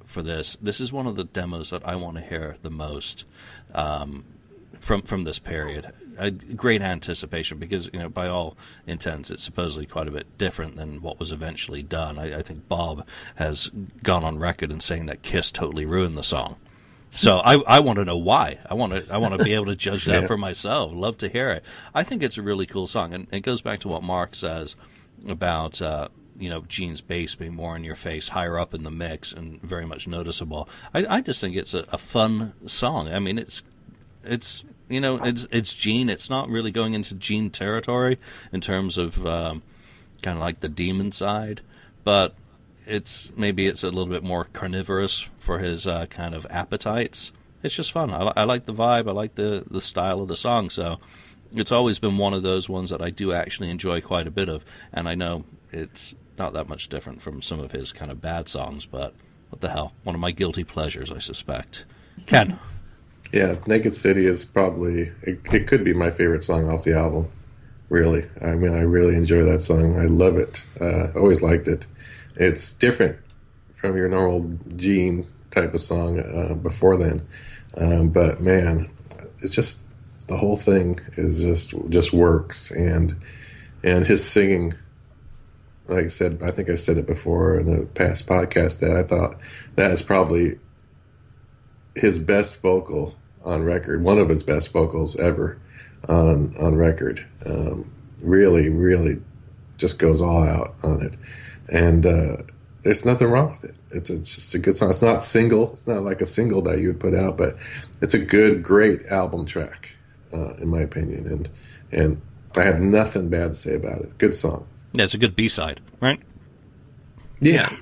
for this, this is one of the demos that I want to hear the most um, from from this period. A great anticipation because, you know, by all intents, it's supposedly quite a bit different than what was eventually done. I, I think Bob has gone on record in saying that Kiss totally ruined the song. So I, I want to know why. I want to I want to be able to judge that yeah. for myself. Love to hear it. I think it's a really cool song, and it goes back to what Mark says about uh, you know, Gene's bass being more in your face, higher up in the mix, and very much noticeable. I, I just think it's a, a fun song. I mean, it's it's. You know, it's it's Gene. It's not really going into Gene territory in terms of um, kind of like the demon side, but it's maybe it's a little bit more carnivorous for his uh, kind of appetites. It's just fun. I, I like the vibe. I like the, the style of the song. So it's always been one of those ones that I do actually enjoy quite a bit of, and I know it's not that much different from some of his kind of bad songs, but what the hell? One of my guilty pleasures, I suspect. Ken. Yeah, Naked City is probably, it, it could be my favorite song off the album, really. I mean, I really enjoy that song. I love it. Uh, always liked it. It's different from your normal Gene type of song uh, before then. Um, but, man, it's just, the whole thing is just just works. And, and his singing, like I said, I think I said it before in a past podcast that I thought that is probably his best vocal on record, one of his best vocals ever on on record. Um, really, really, just goes all out on it, and uh, there's nothing wrong with it. It's, a, it's just a good song. It's not single. It's not like a single that you would put out, but it's a good, great album track, uh, in my opinion. And and I have nothing bad to say about it. Good song. Yeah, it's a good B-side, right? Yeah.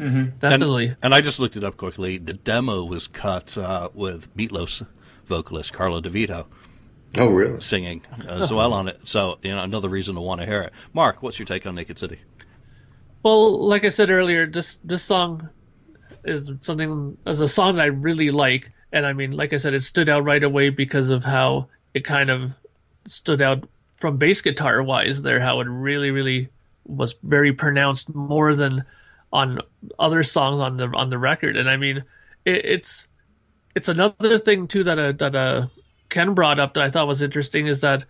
Mm-hmm, definitely. And, and I just looked it up quickly. The demo was cut uh, with Meatloaf's vocalist, Carlo DeVito. Oh, really? Singing as well on it. So, you know, another reason to want to hear it. Mark, what's your take on Naked City? Well, like I said earlier, this, this song is something, is a song that I really like. And I mean, like I said, it stood out right away because of how it kind of stood out from bass guitar wise there, how it really, really was very pronounced more than on other songs on the on the record. And I mean, it, it's it's another thing too that uh, that uh, Ken brought up that I thought was interesting is that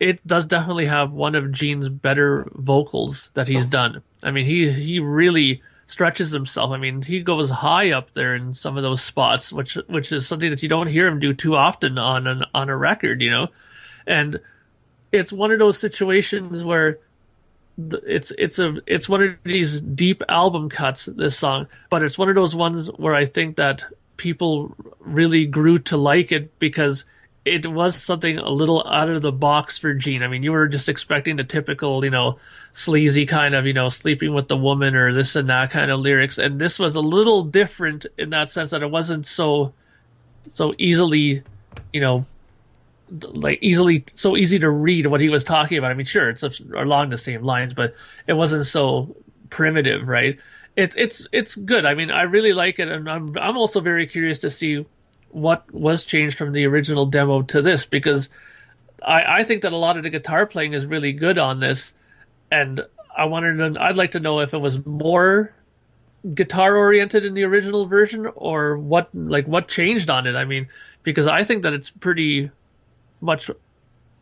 it does definitely have one of Gene's better vocals that he's done. I mean, he he really stretches himself. I mean, he goes high up there in some of those spots, which which is something that you don't hear him do too often on an, on a record, you know. And it's one of those situations where It's it's a it's one of these deep album cuts, this song, but it's one of those ones where I think that people really grew to like it because it was something a little out of the box for Gene. I mean, you were just expecting the typical, you know, sleazy kind of, you know, sleeping with the woman or this and that kind of lyrics, and this was a little different in that sense that it wasn't so so easily, you know, like easily so easy to read what he was talking about. I mean, sure, it's along the same lines, but it wasn't so primitive, right? It's it's it's good. I mean, I really like it, and I'm I'm also very curious to see what was changed from the original demo to this, because I, I think that a lot of the guitar playing is really good on this, and I wanted to, I'd like to know if it was more guitar oriented in the original version, or what, like what changed on it. I mean, because I think that it's pretty much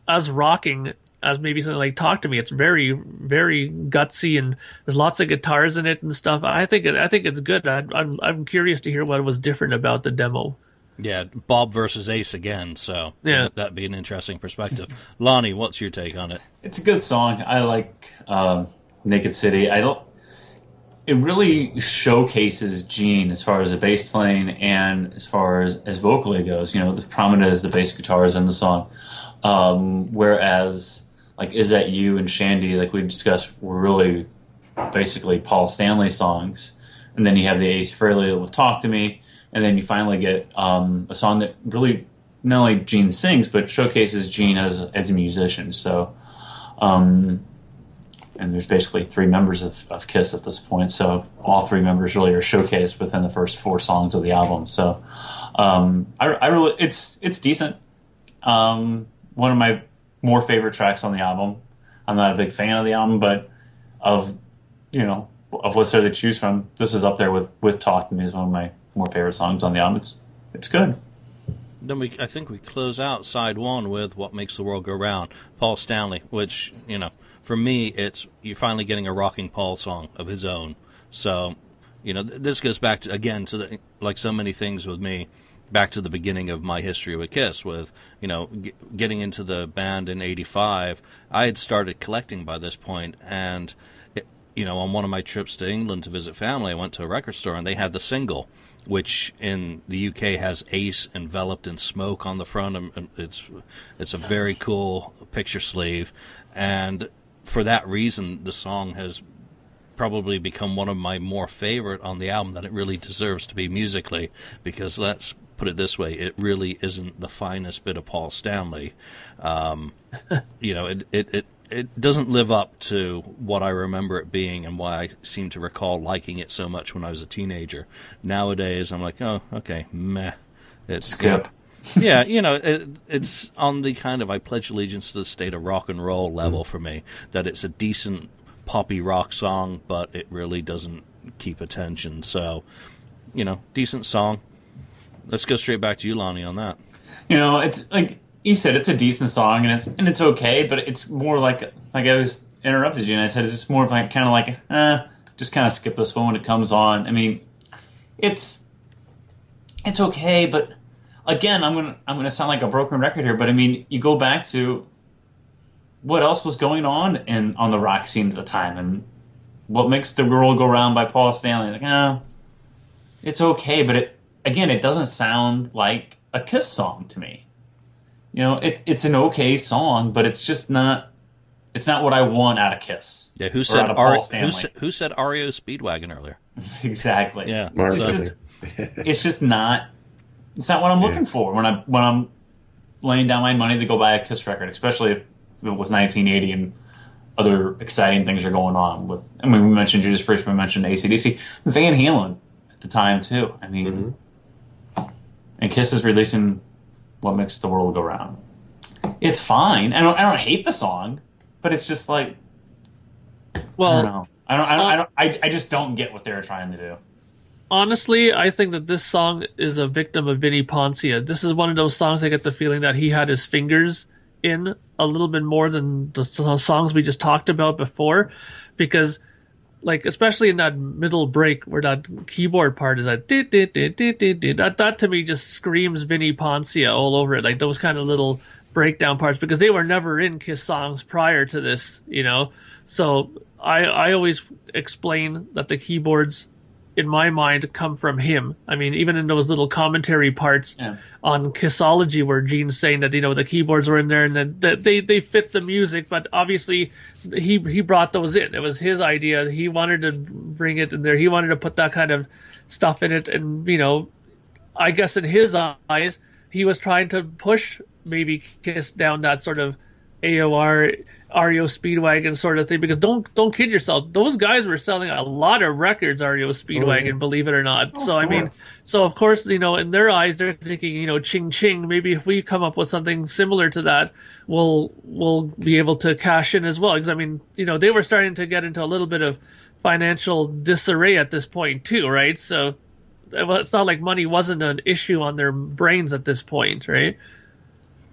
as rocking as maybe something like Talk to Me. It's very, very gutsy, and there's lots of guitars in it and stuff. I think it, I think it's good. I, I'm I'm curious to hear what was different about the demo. Yeah, Bob versus Ace again, so yeah, that'd be an interesting perspective. Lonnie, what's your take on it? It's a good song. I like um, Naked City. I don't. It really showcases Gene as far as the bass playing and as far as, as vocally goes. You know, as prominent as the bass guitar is in the song. Um, whereas, like, Is That You and Shandy, like we discussed, were really basically Paul Stanley songs. And then you have the Ace Frehley that will Talk to Me. And then you finally get um, a song that really not only Gene sings, but showcases Gene as as a musician. So, um, and there's basically three members of, of Kiss at this point. So all three members really are showcased within the first four songs of the album. So um, I, I really, it's it's decent. Um, one of my more favorite tracks on the album. I'm not a big fan of the album, but of you know of what's there to choose from, this is up there with with Talk to Me, is one of my more favorite songs on the album. It's, it's good. Then we, I think we close out side one with What Makes the World Go Round, Paul Stanley, which, you know, for me, it's you're finally getting a rocking Paul song of his own. So, you know, th- this goes back to, again, to the, like so many things with me, back to the beginning of my history with Kiss, with, you know, g- getting into the band in eighty-five. I had started collecting by this point, and, it, you know, on one of my trips to England to visit family, I went to a record store, and they had the single, which in the U K has Ace enveloped in smoke on the front. It's it's a very cool picture sleeve. And for that reason, the song has probably become one of my more favorite on the album than it really deserves to be musically, because let's put it this way, it really isn't the finest bit of Paul Stanley. Um, you know, it, it, it, it doesn't live up to what I remember it being and why I seem to recall liking it so much when I was a teenager. Nowadays, I'm like, oh, okay, meh. It's Skip. Yeah, you know, it, it's on the kind of I pledge allegiance to the state of rock and roll level for me, that it's a decent poppy rock song, but it really doesn't keep attention. So, you know, decent song. Let's go straight back to you, Lonnie, on that. You know, it's like... You said it's a decent song, and it's and it's okay, but it's more like like I was interrupted you, and I said it's just more of like kind of like eh, just kind of skip this one when it comes on. I mean, it's it's okay, but again, I'm gonna I'm gonna sound like a broken record here, but I mean, you go back to what else was going on in on the rock scene at the time, and What Makes the World Go Round by Paul Stanley. Like, eh, it's okay, but it again, it doesn't sound like a Kiss song to me. You know, it, it's an okay song, but it's just not. It's not what I want out of Kiss. Yeah, who said R- who, who said R E O Speedwagon earlier? Exactly. Yeah, it's just, it's just not. It's not what I'm yeah. looking for when I when I'm laying down my money to go buy a Kiss record, especially if it was nineteen eighty and other exciting things are going on. With I mean, we mentioned Judas Priest, we mentioned A C D C, Van Halen at the time too. I mean, mm-hmm. and Kiss is releasing What Makes the World Go Round. It's fine. I don't. I don't hate the song, but it's just like. Well, I don't know. I don't. I don't. Uh, I, don't I, I just don't get what they're trying to do. Honestly, I think that this song is a victim of Vini Poncia. This is one of those songs I get the feeling that he had his fingers in a little bit more than the songs we just talked about before, because. Like, especially in that middle break where that keyboard part is that did did did did did that that to me just screams Vini Poncia all over it. Like those kind of little breakdown parts, because they were never in Kiss songs prior to this, you know. So I I always explain that the keyboards in my mind come from him. I mean, even in those little commentary parts yeah. on Kissology where Gene's saying that, you know, the keyboards were in there and that the, they, they fit the music, but obviously he he brought those in. It was his idea. He wanted to bring it in there. He wanted to put that kind of stuff in it. And, you know, I guess in his eyes, he was trying to push maybe Kiss down that sort of A O R, R E O Speedwagon sort of thing, because don't don't kid yourself, those guys were selling a lot of records, R E O Speedwagon, mm. believe it or not. Oh, so sure. I mean, so of course, you know, in their eyes, they're thinking, you know, ching ching, maybe if we come up with something similar to that, we'll we'll be able to cash in as well. Because I mean, you know, they were starting to get into a little bit of financial disarray at this point too, right? So well, it's not like money wasn't an issue on their brains at this point, right?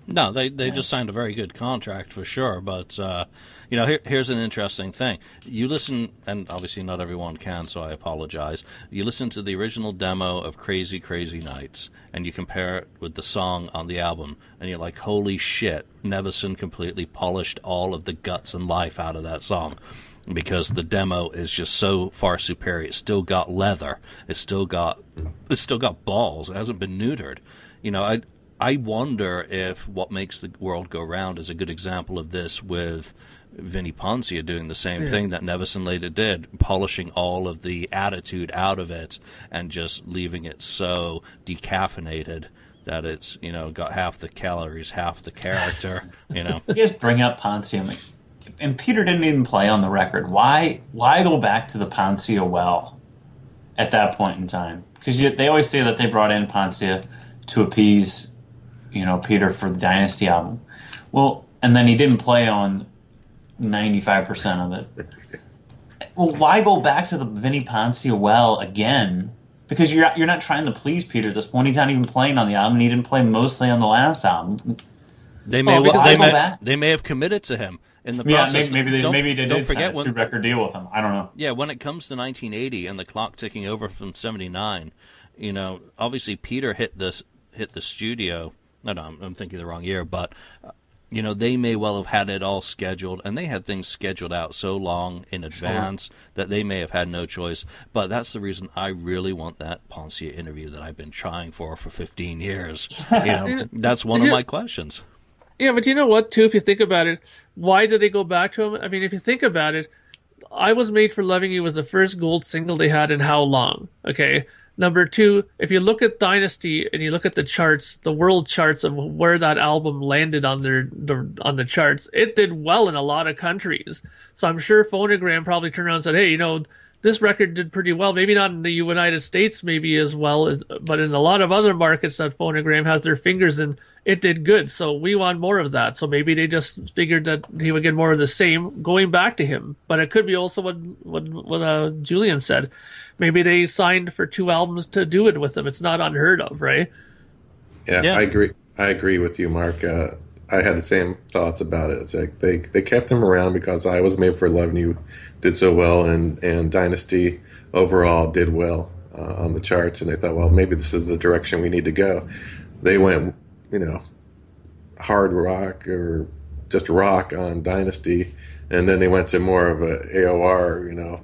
No, they they just signed a very good contract for sure. But, uh, you know, here, here's an interesting thing. You listen, and obviously not everyone can, so I apologize. You listen to the original demo of Crazy, Crazy Nights, and you compare it with the song on the album, and you're like, holy shit, Neverson completely polished all of the guts and life out of that song. Because the demo is just so far superior. It's still got leather. It's still got, it's still got balls. It hasn't been neutered. You know, I... I wonder if What Makes the World Go Round is a good example of this, with Vini Poncia doing the same yeah. thing that Neverson later did, polishing all of the attitude out of it and just leaving it so decaffeinated that it's, you know, got half the calories, half the character, you know. You guys bring up Poncia, like, and Peter didn't even play on the record. Why why go back to the Poncia well at that point in time? Because they always say that they brought in Poncia to appease, you know, Peter for the Dynasty album. Well, and then he didn't play on ninety-five percent of it. Well, why go back to the Vini Poncia well again? Because you're you're not trying to please Peter at this point. He's not even playing on the album, and he didn't play mostly on the last album. They may, oh, well, they, may they may have committed to him in the yeah, process. Maybe they, don't, maybe they did sign a two-record deal with him. I don't know. Yeah, when it comes to nineteen eighty and the clock ticking over from seventy-nine, you know, obviously Peter hit the, hit the studio... No, no, I'm thinking the wrong year, but, uh, you know, they may well have had it all scheduled, and they had things scheduled out so long in advance sure. that they may have had no choice. But that's the reason I really want that Poncia interview that I've been trying for for fifteen years. You know, that's one of my questions. Yeah, but you know what, too, if you think about it, why did they go back to him? I mean, if you think about it, I Was Made for Loving You was the first gold single they had in how long, okay? Number two, if you look at Dynasty and you look at the charts, the world charts of where that album landed on their the, on the charts, it did well in a lot of countries. So I'm sure Phonogram probably turned around and said, hey, you know, this record did pretty well. Maybe not in the United States maybe as well, as, but in a lot of other markets that Phonogram has their fingers in, it did good. So we want more of that. So maybe they just figured that he would get more of the same going back to him. But it could be also what what, what uh, Julian said. Maybe they signed for two albums to do it with them. It's not unheard of, right? Yeah, yeah. I agree. I agree with you, Mark. Uh, I had the same thoughts about it. It's like they they kept him around because I Was Made for Loving You did so well, and and Dynasty overall did well uh, on the charts. And they thought, well, maybe this is the direction we need to go. They went, you know, hard rock or just rock on Dynasty, and then they went to more of a A O R, you know,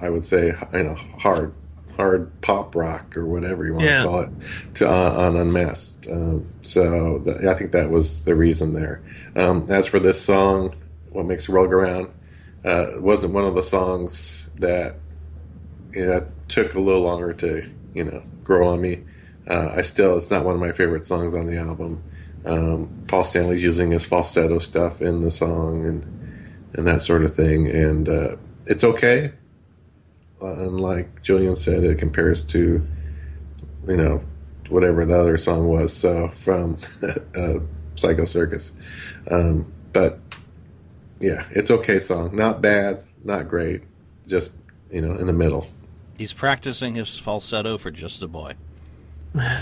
I would say, you know, hard, hard pop rock or whatever you want yeah. to call it, to, uh, on Unmasked. Um, so the, I think that was the reason there. Um, as for this song, What Makes the World Go Round, uh, it wasn't one of the songs that, you know, took a little longer to, you know, grow on me. Uh, I still, it's not one of my favorite songs on the album. Um, Paul Stanley's using his falsetto stuff in the song and and that sort of thing. And uh, it's okay. And like Julian said, it compares to, you know, whatever the other song was, so from uh, Psycho Circus. Um, but, yeah, it's okay song. Not bad, not great, just, you know, in the middle. He's practicing his falsetto for Just a Boy.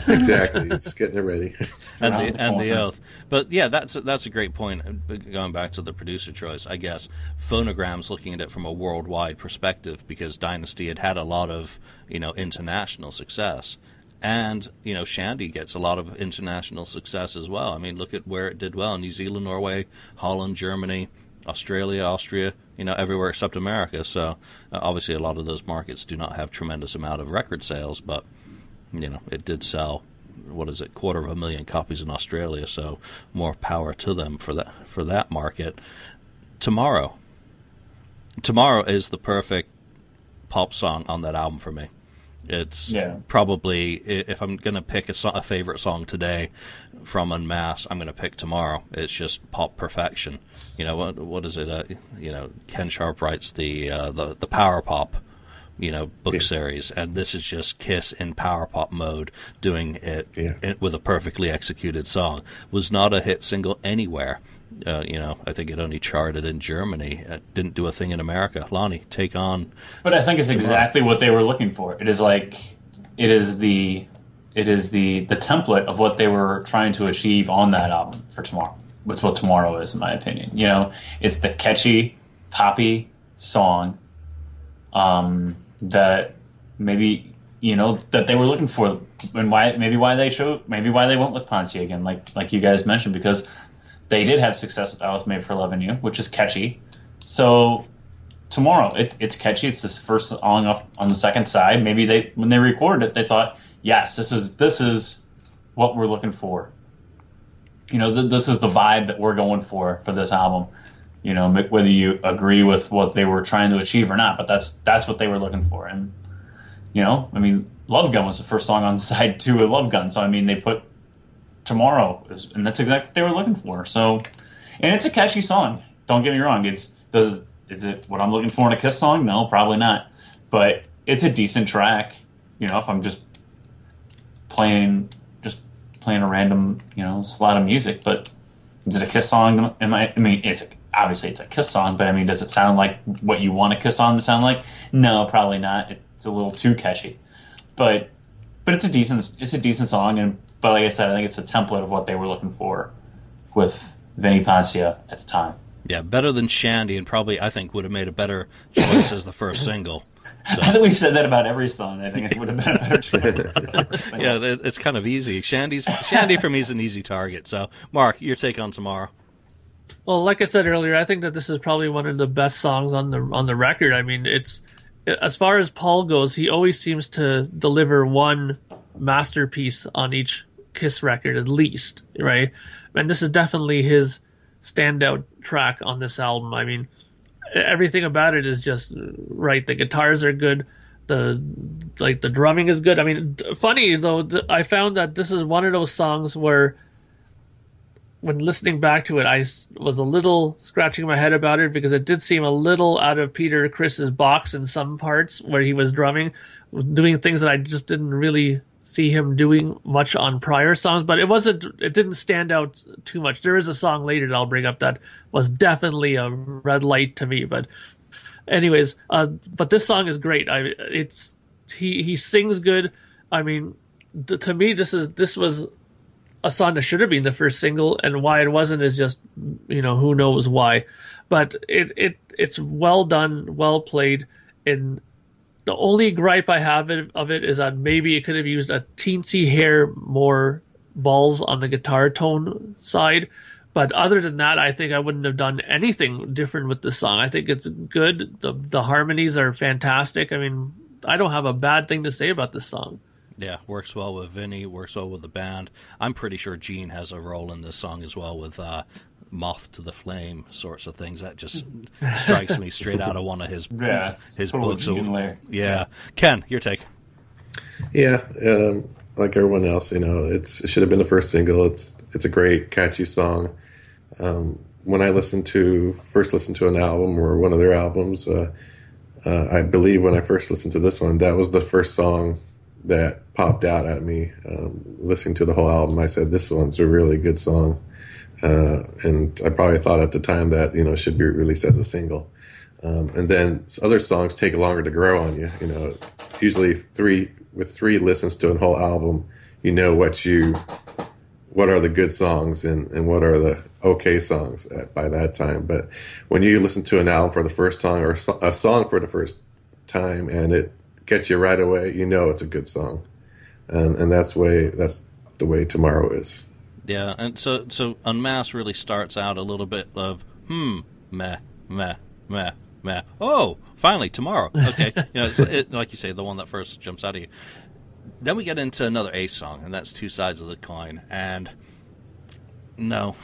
Exactly, it's getting it ready. And the, and the oath. But, yeah, that's a, that's a great point, going back to the producer choice, I guess. Phonogram's looking at it from a worldwide perspective because Dynasty had had a lot of, you know, international success. And, you know, Shandy gets a lot of international success as well. I mean, look at where it did well. New Zealand, Norway, Holland, Germany, Australia, Austria, you know, everywhere except America. So, uh, obviously, a lot of those markets do not have tremendous amount of record sales, but... You know, it did sell, what is it, quarter of a million copies in Australia, so more power to them for that for that market. Tomorrow. Tomorrow is the perfect pop song on that album for me. It's yeah. probably, if I'm going to pick a, so- a favorite song today from Unmasked, I'm going to pick Tomorrow. It's just pop perfection. You know, what? what is it? Uh, you know, Ken Sharp writes the, uh, the, the power pop, you know, book yeah. series. And this is just Kiss in power pop mode doing it, yeah. it with a perfectly executed song. Was not a hit single anywhere. Uh, you know, I think it only charted in Germany. It didn't do a thing in America. Lonnie, take on. But I think it's exactly what they were looking for. It is like, it is the, it is the, the template of what they were trying to achieve on that album for Tomorrow. That's what Tomorrow is, in my opinion. You know, it's the catchy, poppy song um, that maybe, you know, that they were looking for, and why maybe why they chose, maybe why they went with Poncia again, like like you guys mentioned, because. They did have success with I Was Made for Loving You, which is catchy. So Tomorrow, it, it's catchy. It's this first song off on the second side. Maybe they, when they recorded it, they thought, yes, this is this is what we're looking for. You know, th- this is the vibe that we're going for for this album. You know, whether you agree with what they were trying to achieve or not, but that's that's what they were looking for. And you know, I mean, Love Gun was the first song on side two of Love Gun. So I mean, they put. Tomorrow, is, and that's exactly what they were looking for. So, and it's a catchy song. Don't get me wrong. It's does is it what I'm looking for in a Kiss song? No, probably not. But it's a decent track. You know, if I'm just playing, just playing a random, you know, slot of music. But is it a Kiss song? Am I? I mean, it's obviously it's a Kiss song. But I mean, does it sound like what you want a Kiss song to sound like? No, probably not. It's a little too catchy. But but it's a decent it's a decent song and. But like I said, I think it's a template of what they were looking for with Vini Poncia at the time. Yeah, better than Shandy, and probably, I think, would have made a better choice as the first single. So. I think we've said that about every song. I think it would have been a better choice. Yeah, it's kind of easy. Shandy's, Shandy, for me, is an easy target. So, Mark, your take on Tomorrow. Well, like I said earlier, I think that this is probably one of the best songs on the on the record. I mean, it's as far as Paul goes, he always seems to deliver one masterpiece on each Kiss record, at least, right? And this is definitely his standout track on this album. I mean, everything about it is just right. The guitars are good, the like the drumming is good. I mean, funny though, th- I found that this is one of those songs where, when listening back to it, I was a little scratching my head about it because it did seem a little out of Peter Criss's box in some parts where he was drumming, doing things that I just didn't really see him doing much on prior songs, but it wasn't it didn't stand out too much. There is a song later that I'll bring up that was definitely a red light to me, but anyways, uh but this song is great. I it's he he sings good. I mean, th- to me this is this was a song that should have been the first single, and why it wasn't is just, you know, who knows why, but it it it's well done, well played. In The only gripe I have of it is that maybe it could have used a teensy hair more balls on the guitar tone side. But other than that, I think I wouldn't have done anything different with the song. I think it's good. The the harmonies are fantastic. I mean, I don't have a bad thing to say about this song. Yeah, works well with Vinny, works well with the band. I'm pretty sure Gene has a role in this song as well with... Uh... moth to the flame sorts of things that just strikes me straight out of one of his yeah, his totally books. Yeah. yeah, Ken, your take. Yeah, um, like everyone else, you know, it's it should have been the first single. It's it's a great catchy song. Um, when I listened to first listened to an album or one of their albums, uh, uh, I believe when I first listened to this one, that was the first song that popped out at me. Um, listening to the whole album, I said this one's a really good song. Uh, and I probably thought at the time that, you know, it should be released as a single. Um, and then other songs take longer to grow on you. You know, usually three with three listens to a whole album, you know what you, what are the good songs and, and what are the okay songs at, by that time. But when you listen to an album for the first time or so, a song for the first time and it gets you right away, you know it's a good song. And, and that's way that's the way Tomorrow is. Yeah, and so so Unmasked really starts out a little bit of hmm, meh, meh, meh, meh. Oh, finally Tomorrow. Okay, you know, it's, it, like you say, the one that first jumps out at you. Then we get into another Ace song, and that's Two Sides of the Coin. And no,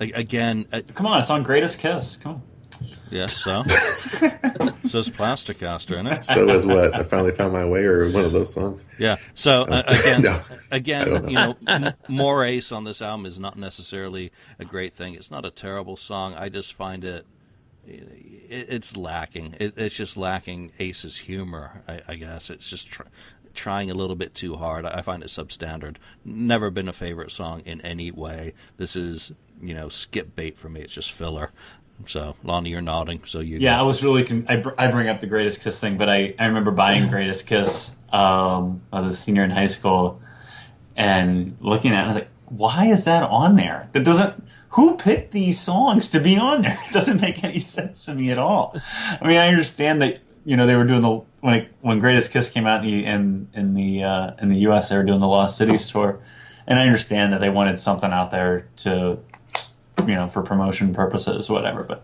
again, it, come on, it's on Greatest Kiss. Come on. Yeah, so? So it's Plasticaster, isn't it? So is what? I Finally Found My Way or one of those songs. Yeah. So, uh, again, no, again, you know, m- more Ace on this album is not necessarily a great thing. It's not a terrible song. I just find it, it it's lacking. It, it's just lacking Ace's humor, I, I guess. It's just tr- trying a little bit too hard. I find it substandard. Never been a favorite song in any way. This is, you know, skip bait for me. It's just filler. So, Lonnie, you're nodding. So you yeah, go. I was really. Con- I, br- I bring up the Greatest Kiss thing, but I, I remember buying Greatest Kiss. Um, I was a senior in high school, and looking at it, I was like, "Why is that on there? That doesn't. Who picked these songs to be on there? It doesn't make any sense to me at all." I mean, I understand that, you know, they were doing the when it, when Greatest Kiss came out in the in, in the uh, in the U S they were doing the Lost Cities tour, and I understand that they wanted something out there to, you know, for promotion purposes, whatever. But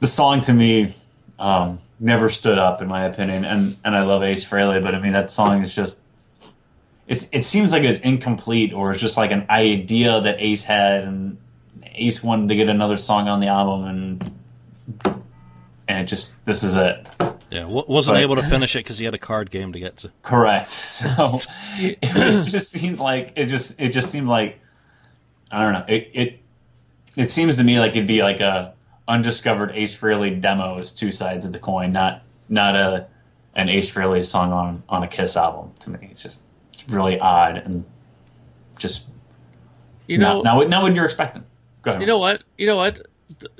the song to me um, never stood up, in my opinion. And, and I love Ace Frehley, but I mean, that song is just, it's, it seems like it's incomplete, or it's just like an idea that Ace had, and Ace wanted to get another song on the album, and and it just, this is it. Yeah, wasn't but, able to finish it because he had a card game to get to. Correct. So it just seemed like, it just, it just seemed like, I don't know, it, it, It seems to me like it'd be like a undiscovered Ace Frehley demo is two sides of the coin, not not a an Ace Frehley song on, on a Kiss album. To me, it's just it's really odd and just you know not, not, not what you're expecting. Go ahead. You know what? You know what?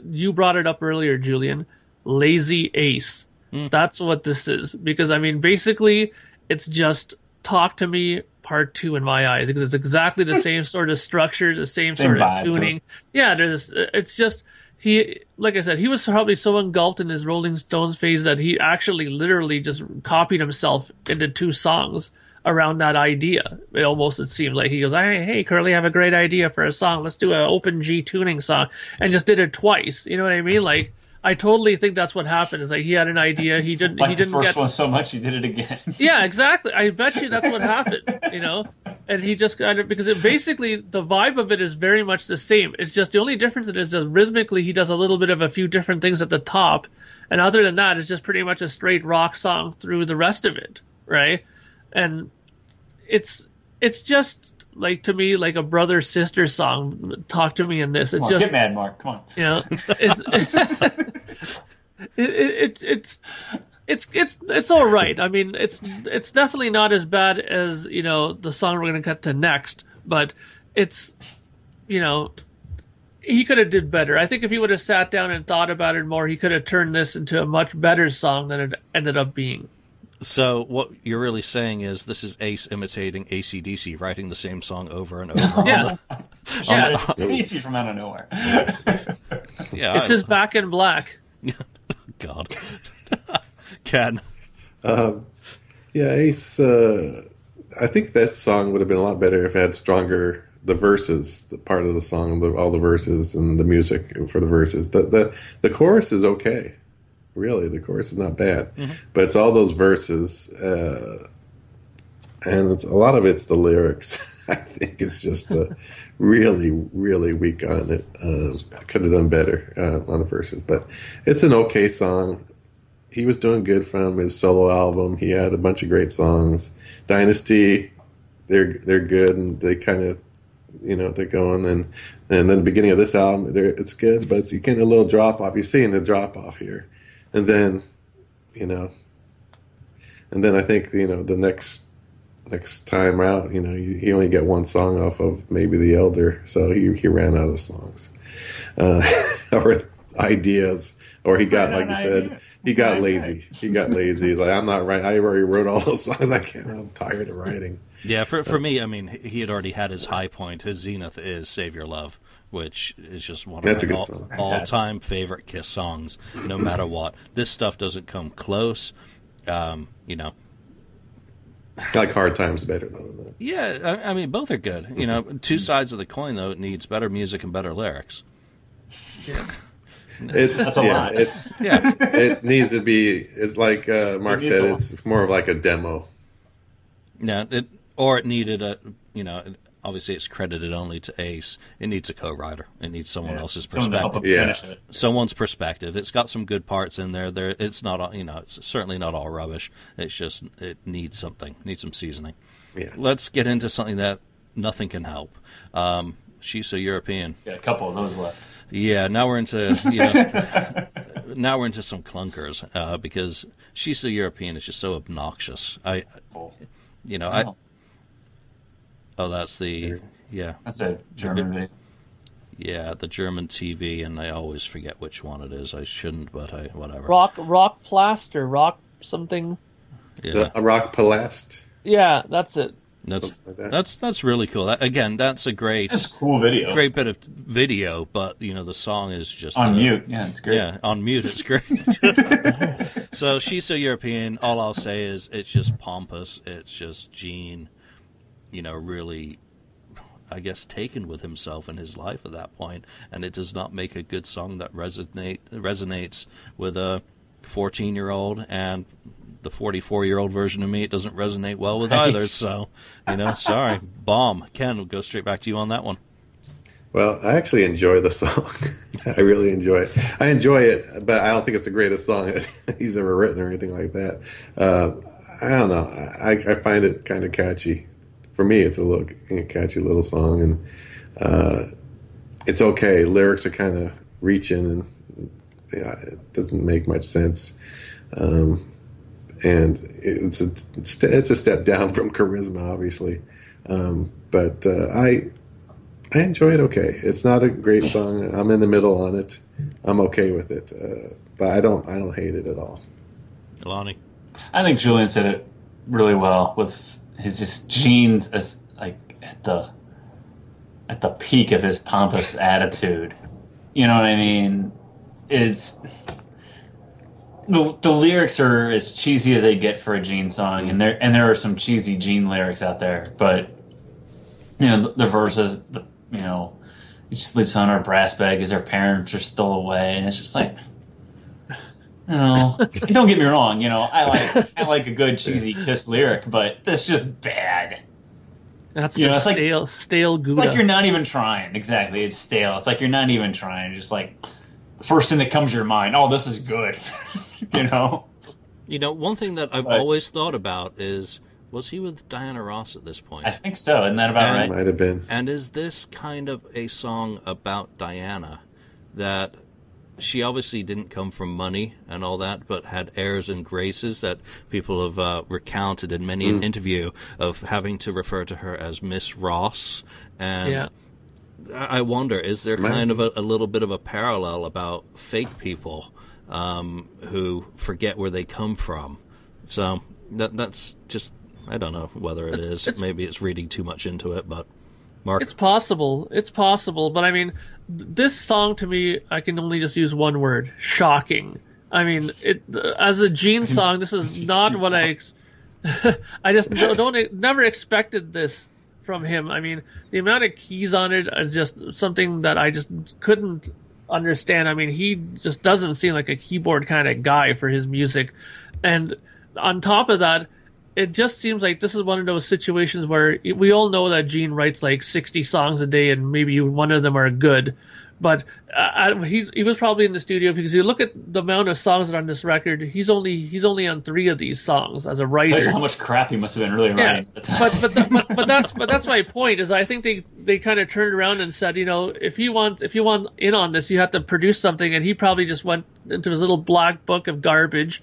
You brought it up earlier, Julian. Lazy Ace. Mm. That's what this is, because I mean, basically, it's just Talk to Me Part two in my eyes, because it's exactly the same sort of structure, the same, same sort of tuning. Yeah, there's. It's just he, like I said, he was probably so engulfed in his Rolling Stones phase that he actually literally just copied himself into two songs around that idea. It almost it seemed like he goes, "Hey, hey, Curly, I have a great idea for a song. Let's do an open G tuning song," and just did it twice. You know what I mean? Like, I totally think that's what happened. Is like he had an idea, he didn't. Like he didn't the first get, one so much, he did it again. Yeah, exactly. I bet you that's what happened. You know, and he just kind of because it basically the vibe of it is very much the same. It's just the only difference is just rhythmically he does a little bit of a few different things at the top, and other than that, it's just pretty much a straight rock song through the rest of it, right? And it's it's just like to me like a brother sister song. Talk to Me in this. It's come on, just get mad, Mark. Come on. Yeah. You know, It, it, it it's it's it's it's all right. I mean, it's it's definitely not as bad as, you know, the song we're going to cut to next. But it's, you know, he could have did better. I think if he would have sat down and thought about it more, he could have turned this into a much better song than it ended up being. So what you're really saying is this is Ace imitating A C D C, writing the same song over and over. Yes. Yeah, A C D C from out of nowhere. Yeah, it's I, his Back in Black. God. Ken. Um, yeah, Ace, uh, I think that song would have been a lot better if it had stronger, the verses, the part of the song, the, all the verses and the music for the verses. The, the, the chorus is okay. Really, the chorus is not bad. Mm-hmm. But it's all those verses, uh, and it's a lot of it's the lyrics. I think it's just uh, really, really weak on it. Um, could have done better uh, on the verses, but it's an okay song. He was doing good from his solo album. He had a bunch of great songs. Dynasty, they're they're good, and they kind of, you know, they're going. And and then the beginning of this album, it's good, but it's, you get a little drop off. You're seeing the drop off here, and then, you know, and then I think you know the next. Next time out, you know, you, he only get one song off of maybe The Elder, so he he ran out of songs uh, or ideas, or he got like you said, he got lazy. He got lazy. He's like, I'm not writing. I already wrote all those songs. I can't. I'm tired of writing. Yeah, for for me, I mean, he had already had his high point. His zenith is "Save Your Love," which is just one of my all, all-time favorite Kiss songs. No matter what, this stuff doesn't come close. Um, you know. I like Hard Times better, though. Yeah, I, I mean, both are good. You know, two sides of the coin, though. It needs better music and better lyrics. Yeah. It's, That's a yeah, lot. It's, yeah. It needs to be, it's like uh, Mark it said, it's more of like a demo. No, it, or it needed a, you know, obviously it's credited only to Ace. It needs a co-writer. It needs someone yeah. else's perspective. Someone to help yeah. finish it. Someone's perspective. It's got some good parts in there. There, it's not, you know, it's certainly not all rubbish. It's just it needs something. It needs some seasoning. Yeah. Let's get into something that nothing can help. Um, She's So European. Yeah, a couple of those left. Yeah, now we're into you know, now we're into some clunkers uh, because She's So European is just so obnoxious. I, you know, oh. I. Oh, that's the yeah. That's a German. It, yeah, the German T V, and I always forget which one it is. I shouldn't, but I whatever. Rock, rock, plaster, rock something. Yeah, a rock palast. Yeah, that's it. That's like that. that's that's really cool. That, again, that's a great, that's a cool video, great bit of video. But you know, the song is just on uh, mute. Yeah, it's great. Yeah, on mute, it's great. So She's So European. All I'll say is it's just pompous. It's just Gene, you know, really, I guess, taken with himself and his life at that point, and it does not make a good song that resonate resonates with a fourteen-year-old and. The forty-four-year-old version of me, it doesn't resonate well with right. either. So, you know, sorry. Bomb. Ken, we'll go straight back to you on that one. Well, I actually enjoy the song. I really enjoy it. I enjoy it, but I don't think it's the greatest song that he's ever written or anything like that. Uh, I don't know. I, I find it kind of catchy. For me, it's a little a catchy little song, and uh, it's okay. Lyrics are kind of reaching, and yeah, it doesn't make much sense. Um And it's a, it's a step down from Charisma, obviously. Um, but uh, I I enjoy it okay. It's not a great song. I'm in the middle on it. I'm okay with it. Uh, but I don't I don't hate it at all. Lonnie? I think Julian said it really well with his just Gene's as like at the at the peak of his pompous attitude. You know what I mean? It's... The, the lyrics are as cheesy as they get for a Gene song, and there and there are some cheesy Gene lyrics out there. But you know, the, the verses, the, you know, she sleeps on her brass bag because her parents are still away, and it's just like, you know, don't get me wrong, you know, I like I like a good cheesy Kiss lyric, but that's just bad. That's you know, it's stale, like, stale. Gouda. It's like you're not even trying. Exactly, it's stale. It's like you're not even trying. You're just like. The first thing that comes to your mind, oh, this is good, you know? You know, one thing that I've but, always thought about is, was he with Diana Ross at this point? I think so. Isn't that about and, right? Might have been. And is this kind of a song about Diana that she obviously didn't come from money and all that, but had airs and graces that people have uh, recounted in many mm. an interview of having to refer to her as Miss Ross and... Yeah. I wonder, is there kind of a, a little bit of a parallel about fake people um, who forget where they come from? So that that's just, I don't know whether it it's, is. It's, Maybe it's reading too much into it, but Mark? It's possible. It's possible. But I mean, this song to me, I can only just use one word, shocking. I mean, it as a Gene song, this is not what I, ex- I just don't, don't never expected this. From him, I mean, the amount of keys on it is just something that I just couldn't understand. I mean, he just doesn't seem like a keyboard kind of guy for his music. And on top of that, it just seems like this is one of those situations where we all know that Gene writes like sixty songs a day and maybe one of them are good. But uh, he he was probably in the studio because you look at the amount of songs that are on this record. He's only he's only on three of these songs as a writer. Tells you how much crap he must have been really yeah. writing at the time. But but, the, but but that's but that's my point is I think they, they kind of turned around and said, you know, if you want if you want in on this, you have to produce something. And he probably just went into his little black book of garbage,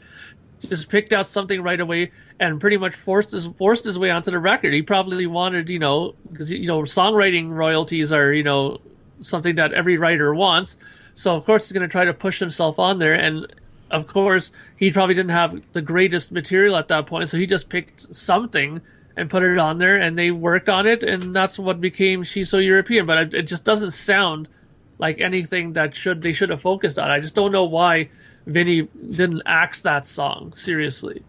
just picked out something right away. And pretty much forced his forced his way onto the record. He probably wanted, you know, because you know songwriting royalties are, you know, something that every writer wants. So of course he's going to try to push himself on there. And of course he probably didn't have the greatest material at that point. So he just picked something and put it on there. And they worked on it, and that's what became She's So European. But it just doesn't sound like anything that should they should have focused on. I just don't know why Vinny didn't axe that song seriously.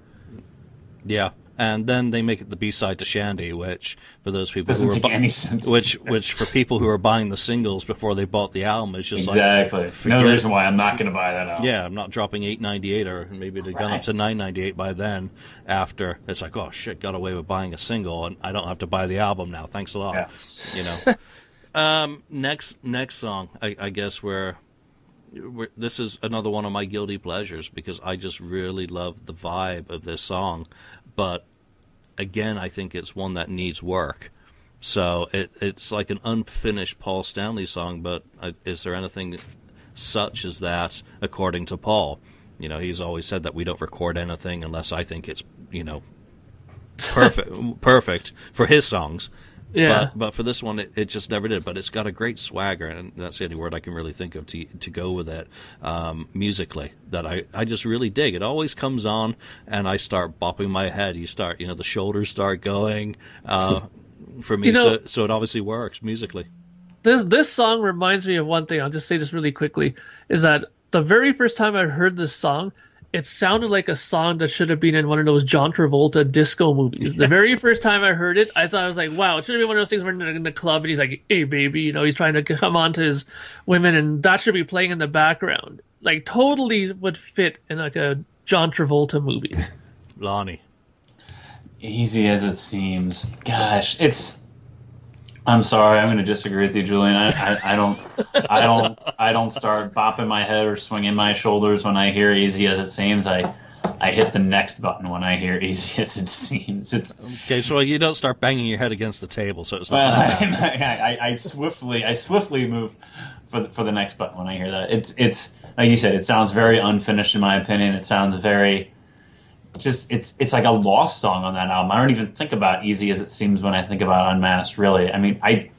Yeah, and then they make it the B-side to Shandy, which for those people doesn't who are make bu- any sense. Which, which for people who are buying the singles before they bought the album is just exactly. like exactly another reason why I'm not going to buy that album. Yeah, I'm not dropping eight ninety-eight or maybe they've gone up to nine ninety-eight by then. After it's like, oh shit, got away with buying a single, and I don't have to buy the album now. Thanks a lot. Yeah. You know. um, next next song, I, I guess we're. We're, this is another one of my guilty pleasures because I just really love the vibe of this song, but again, I think it's one that needs work. So it, it's like an unfinished Paul Stanley song, but I, is there anything such as that according to Paul? You know, he's always said that we don't record anything unless I think it's, you know, perfect perfect for his songs. Yeah. But, but for this one, it, it just never did. But it's got a great swagger, and that's the only word I can really think of to to go with it um, musically, that I, I just really dig. It always comes on, and I start bopping my head. You start, you know, the shoulders start going uh, for me. You know, so, so it obviously works musically. This, this song reminds me of one thing. I'll just say this really quickly, is that the very first time I heard this song, it sounded like a song that should have been in one of those John Travolta disco movies. Yeah. The very first time I heard it, I thought I was like, wow, it should have been one of those things where in the club and he's like, hey, baby, you know, he's trying to come on to his women and that should be playing in the background. Like, totally would fit in like a John Travolta movie. Lonnie. Easy as it seems. Gosh, it's... I'm sorry, I'm going to disagree with you, Julian. I, I, I don't, I don't, I don't start bopping my head or swinging my shoulders when I hear "Easy as It Seems." I, I hit the next button when I hear "Easy as It Seems." It's, okay, so you don't start banging your head against the table, so it's not. Well, like I, I, I swiftly, I swiftly move for the, for the next button when I hear that. It's, it's like you said, it sounds very unfinished in my opinion. It sounds very. Just it's it's like a lost song on that album. I don't even think about "Easy as It Seems" when I think about Unmasked. Really, I mean, I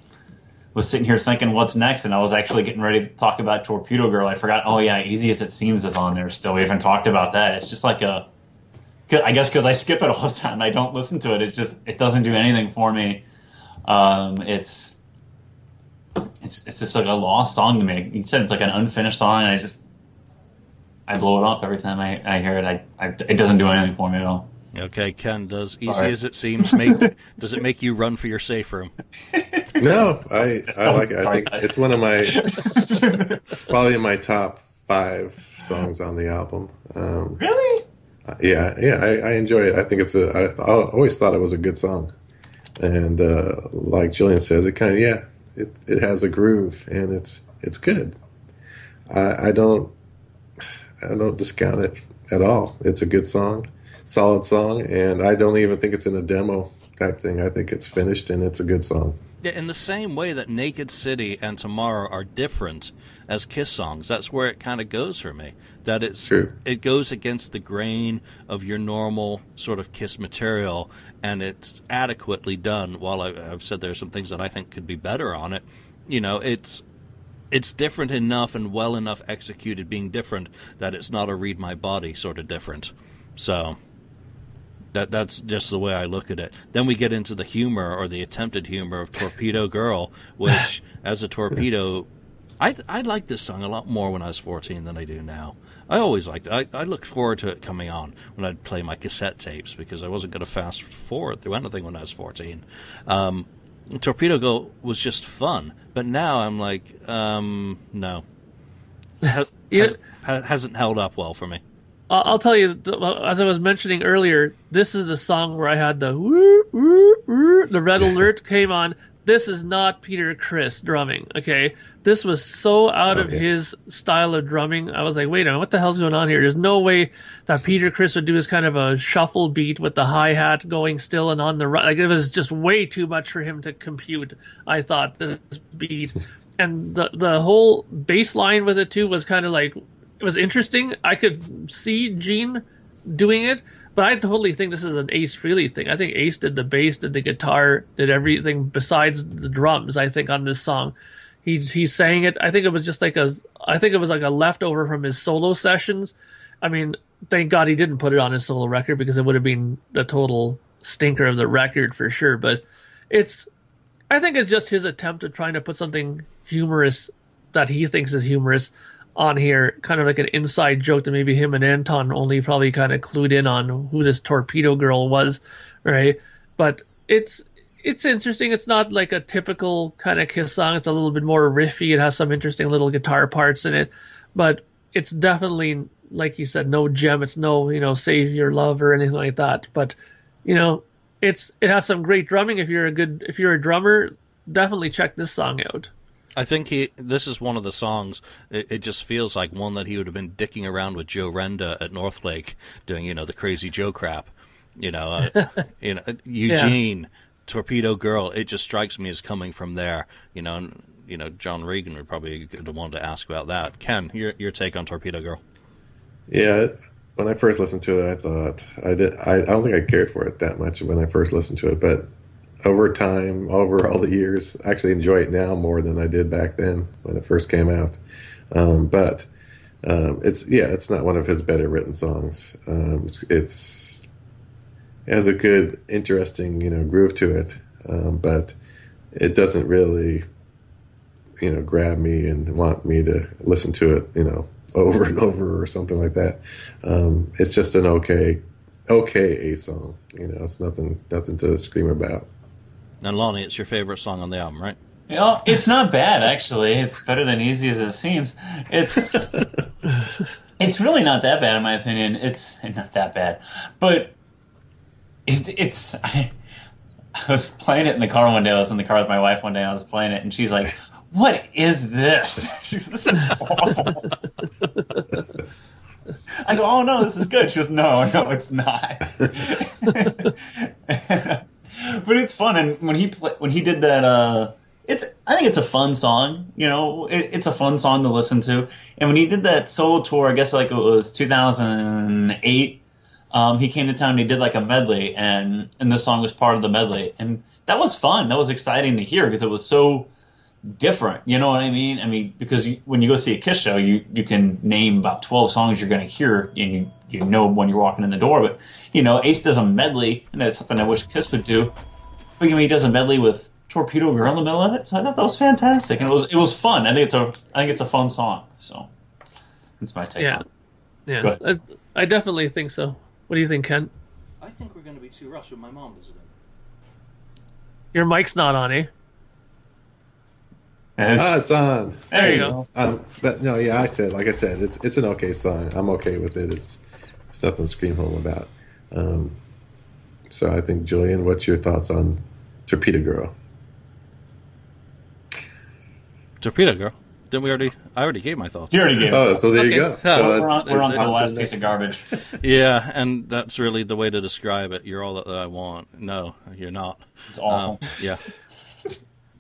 was sitting here thinking, "What's next?" And I was actually getting ready to talk about "Torpedo Girl." I forgot. Oh yeah, "Easy as It Seems" is on there still. We haven't talked about that. It's just like a, I guess because I skip it all the time. I don't listen to it. It just it doesn't do anything for me. Um, it's it's it's just like a lost song to me. You said it's like an unfinished song, and I just. I blow it off every time I, I hear it. I, I it doesn't do anything for me at all. Okay, Ken, does Sorry. Easy as It Seems make does it make you run for your safe room? No, I I like it. I think it's one of my probably in my top five songs on the album. Um, really? Yeah, yeah. I, I enjoy it. I think it's a. I, I always thought it was a good song, and uh, like Julian says, it kind of yeah, it it has a groove and it's it's good. I I don't. I don't discount it at all. It's a good song, solid song, and I don't even think it's in a demo type thing. I think it's finished and it's a good song. Yeah, in the same way that Naked City and Tomorrow are different as Kiss songs, that's where it kind of goes for me. That it's True. It goes against the grain of your normal sort of Kiss material, and it's adequately done. While I, I've said there are some things that I think could be better on it, you know, it's... It's different enough and well enough executed being different that it's not a read my body sort of different. So that that's just the way I look at it. Then we get into the humor or the attempted humor of Torpedo Girl, which as a torpedo, I, I liked this song a lot more when I was fourteen than I do now. I always liked it. I, I looked forward to it coming on when I'd play my cassette tapes because I wasn't going to fast forward through anything when I was fourteen. Um, Torpedo Girl was just fun, but now I'm like, um, no, has, yeah. has, hasn't held up well for me. I'll tell you, as I was mentioning earlier, this is the song where I had the woo, woo, woo, the red alert came on. This is not Peter Criss drumming, okay? This was so out okay. of his style of drumming. I was like, wait a minute, what the hell's going on here? There's no way that Peter Criss would do this kind of a shuffle beat with the hi-hat going still and on the right. Like, it was just way too much for him to compute, I thought, this beat. And the, the whole bass line with it, too, was kind of like, it was interesting. I could see Gene doing it. But I totally think this is an Ace Frehley thing. I think Ace did the bass, did the guitar, did everything besides the drums, I think, on this song. He he sang it. I think it was just like a I think it was like a leftover from his solo sessions. I mean, thank God he didn't put it on his solo record because it would have been the total stinker of the record for sure. But it's I think it's just his attempt at trying to put something humorous that he thinks is humorous on here, kind of like an inside joke that maybe him and Anton only probably kind of clued in on who this Torpedo Girl was, right? But it's it's interesting. It's not like a typical kind of Kiss song. It's a little bit more riffy. It has some interesting little guitar parts in it, but it's definitely, like you said, no gem. It's no, you know, Save Your Love or anything like that. But, you know, it's it has some great drumming. If you're a good, if you're a drummer, definitely check this song out. I think he. This is one of the songs. It, it just feels like one that he would have been dicking around with Joe Renda at Northlake, doing you know the Crazy Joe crap, you know, uh, you know Eugene, yeah. Torpedo Girl. It just strikes me as coming from there, you know. And, you know, John Regan would probably be the one to ask about that. Ken, your your take on Torpedo Girl? Yeah, when I first listened to it, I thought I did. I, I don't think I cared for it that much when I first listened to it, but. Over time, over all the years, I actually enjoy it now more than I did back then when it first came out. Um, but um, it's yeah, it's not one of his better written songs. Um, it's, it's it has a good, interesting you know groove to it, um, but it doesn't really you know grab me and want me to listen to it you know over and over or something like that. Um, it's just an okay, okay a song. You know, it's nothing, nothing to scream about. And Lonnie, it's your favorite song on the album, right? You know, it's not bad, actually. It's better than Easy as It Seems. It's it's really not that bad, in my opinion. It's not that bad. But it, it's... I, I was playing it in the car one day. I was in the car with my wife one day, and I was playing it, and she's like, what is this? She goes, this is awful. I go, oh, no, this is good. She goes, no, no, it's not. and, But it's fun, and when he play, when he did that, uh, it's I think it's a fun song. You know, it, it's a fun song to listen to. And when he did that solo tour, I guess like it was two thousand eight, um, he came to town and he did like a medley, and and this song was part of the medley, and that was fun. That was exciting to hear because it was so different. You know what I mean? I mean because you, when you go see a Kiss show, you you can name about twelve songs you're going to hear, and you. You know when you're walking in the door, but you know Ace does a medley, and that's something I wish Kiss would do. But you know he does a medley with Torpedo Girl in the middle of it, so I thought that was fantastic, and it was it was fun. I think it's a I think it's a fun song, so that's my take. Yeah, yeah, go ahead. I, I definitely think so. What do you think, Ken? I think we're going to be too rushed with my mom visiting. Your mic's not on, eh? Oh, it's on. There, there you go. go. Um, but no, yeah, I said, like I said, it's it's an okay song. I'm okay with it. It's It's nothing to scream home about. Um, so I think, Julian, what's your thoughts on Torpedo Girl? Torpedo Girl? Didn't we already? I already gave my thoughts. You already gave. Oh, so there okay. you go. Yeah. So we're on, we're on to the last piece of garbage. Yeah, and that's really the way to describe it. You're all that I want. No, you're not. It's awful. Um, yeah.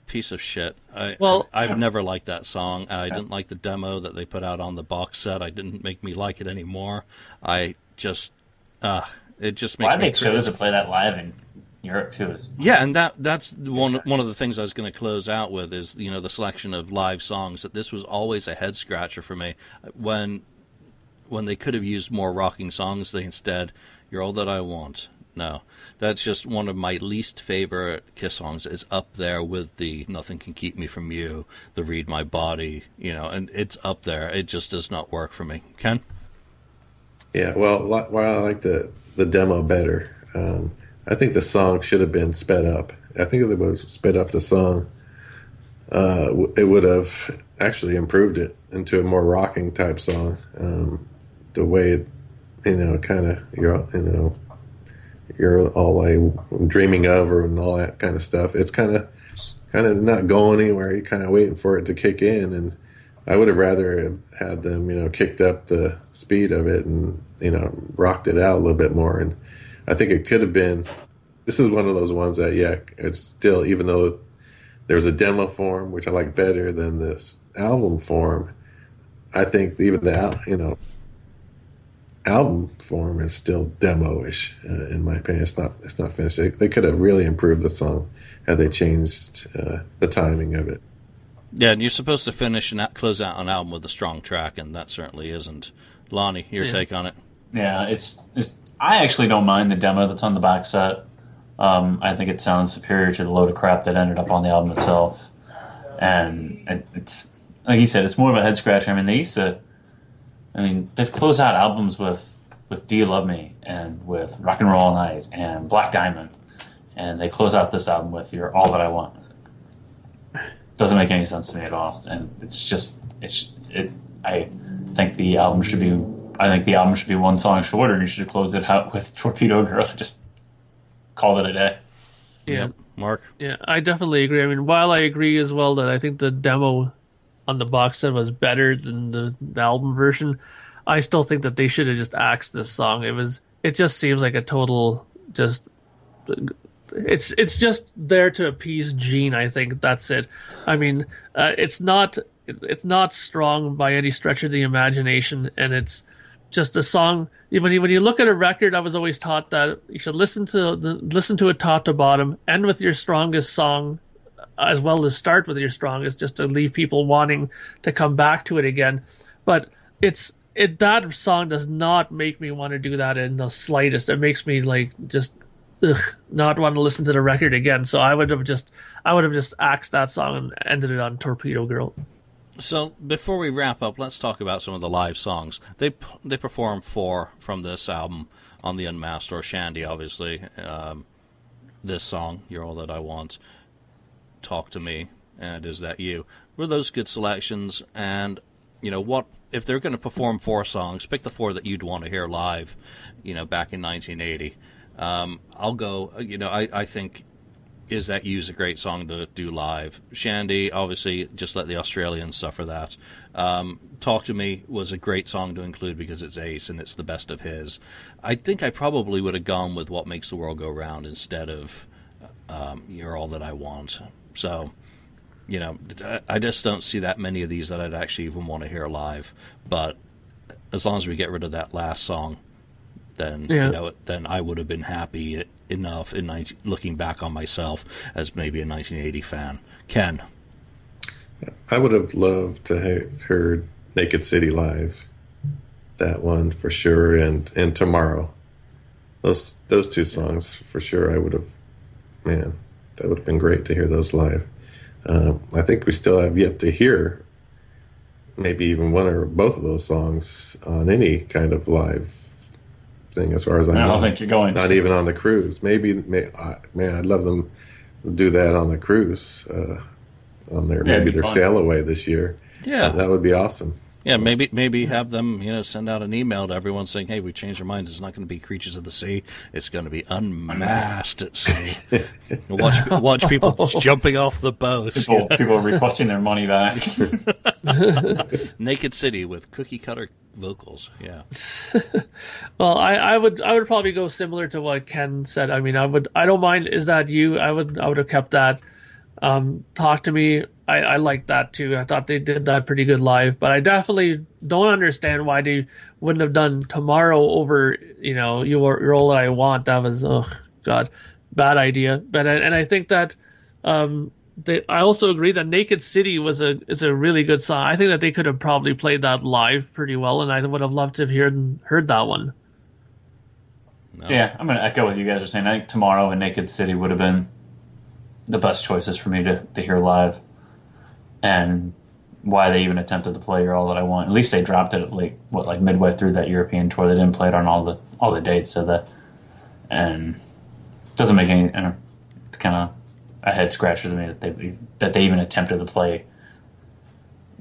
Piece of shit. I, well, I, I've never liked that song. I didn't like the demo that they put out on the box set. I didn't make me like it anymore. I just, uh, it just makes. Well, I make shows that play that live in Europe too. Yeah, and that that's one one of the things I was going to close out with is you know the selection of live songs. That this was always a head scratcher for me when when they could have used more rocking songs. They instead, "You're All That I Want." No, that's just one of my least favorite Kiss songs. It's up there with the Nothing Can Keep Me From You, the Read My Body, you know, and it's up there. It just does not work for me. Ken? Yeah, well, while I like the, the demo better, um, I think the song should have been sped up. I think if it was sped up the song, uh, it would have actually improved it into a more rocking type song. Um, the way, it, you know, kind of, you know, You're All I'm Dreaming Of and all that kind of stuff. It's kind of kind of not going anywhere. You're kind of waiting for it to kick in, and I would have rather had them, you know, kicked up the speed of it and, you know, rocked it out a little bit more. And I think it could have been – this is one of those ones that, yeah, it's still – even though there's a demo form, which I like better than this album form, I think even the, you know – album form is still demo-ish, uh, in my opinion. It's not it's not finished. They, they could have really improved the song had they changed uh, the timing of it. Yeah, and you're supposed to finish and close out an album with a strong track, and that certainly isn't. Lonnie, your yeah. take on it? Yeah, it's, it's. I actually don't mind the demo that's on the box set. Um, I think it sounds superior to the load of crap that ended up on the album itself. And it, it's like you said, it's more of a head scratcher. I mean, they used to I mean, they've closed out albums with with Do You Love Me and with Rock and Roll All Night and Black Diamond, and they close out this album with You're All That I Want. Doesn't make any sense to me at all, and it's just it's it. I think the album should be I think the album should be one song shorter, and you should have closed it out with Torpedo Girl. Just called it a day. Yeah, yep. Mark. Yeah, I definitely agree. I mean, while I agree as well that I think the demo on the box set was better than the, the album version, I still think that they should have just axed this song. It was. It just seems like a total just. It's it's just there to appease Gene. I think that's it. I mean, uh, it's not it's not strong by any stretch of the imagination, and it's just a song. When you, when you look at a record, I was always taught that you should listen to the, listen to it top to bottom, end with your strongest song, as well as start with your strongest, just to leave people wanting to come back to it again. But it's it that song does not make me want to do that in the slightest. It makes me like just. Ugh, not want to listen to the record again. So I would have just, I would have just axed that song and ended it on Torpedo Girl. So before we wrap up, let's talk about some of the live songs. They they performed four from this album on the Unmasked or Shandy, obviously. Um, this song, You're All That I Want, Talk to Me, and Is That You? Were those good selections? And you know what? If they're going to perform four songs, pick the four that you'd want to hear live. You know, back in nineteen eighty. Um, I'll go, you know, I, I think Is That You's a great song to do live. Shandy, obviously, just let the Australians suffer that. Um, Talk to Me was a great song to include because it's Ace and it's the best of his. I think I probably would have gone with What Makes the World Go Round instead of um, You're All That I Want. So, you know, I just don't see that many of these that I'd actually even want to hear live. But as long as we get rid of that last song, then yeah. you know, then I would have been happy enough in nineteen looking back on myself as maybe a nineteen eighty fan. Ken? I would have loved to have heard Naked City live. That one for sure, and, and Tomorrow. Those those two songs for sure I would have, man, that would have been great to hear those live. Um, I think we still have yet to hear maybe even one or both of those songs on any kind of live thing, as far as I know. I don't think you're going. Not even on the cruise. Maybe, may, I, man, I'd love them to do that on the cruise, uh, on their yeah, maybe their fun. sail away this year. Yeah, uh, that would be awesome. Yeah, maybe maybe have them, you know, send out an email to everyone saying, "Hey, we changed our minds. It's not going to be Creatures of the Sea. It's going to be Unmasked at Sea." Watch watch people jumping off the boat. People, people requesting their money back. Naked City with cookie cutter vocals, yeah. Well, I, I would I would probably go similar to what Ken said. I mean, I would I don't mind Is That You. I would I would have kept that. Um, Talk to Me. I, I liked that too. I thought they did that pretty good live, but I definitely don't understand why they wouldn't have done Tomorrow over, you know, you You're All That I Want. That was, oh god, bad idea. But I, and I think that um, they, I also agree that Naked City was a is a really good song. I think that they could have probably played that live pretty well, and I would have loved to have heard heard that one. No. Yeah, I'm gonna echo what you guys are saying. I think Tomorrow and Naked City would have been the best choices for me to, to hear live. And why they even attempted to play You're All That I Want. At least they dropped it at like what, like midway through that European tour. They didn't play it on all the all the dates, so that and it doesn't make any. And it's kind of a head scratcher to me that they that they even attempted to play.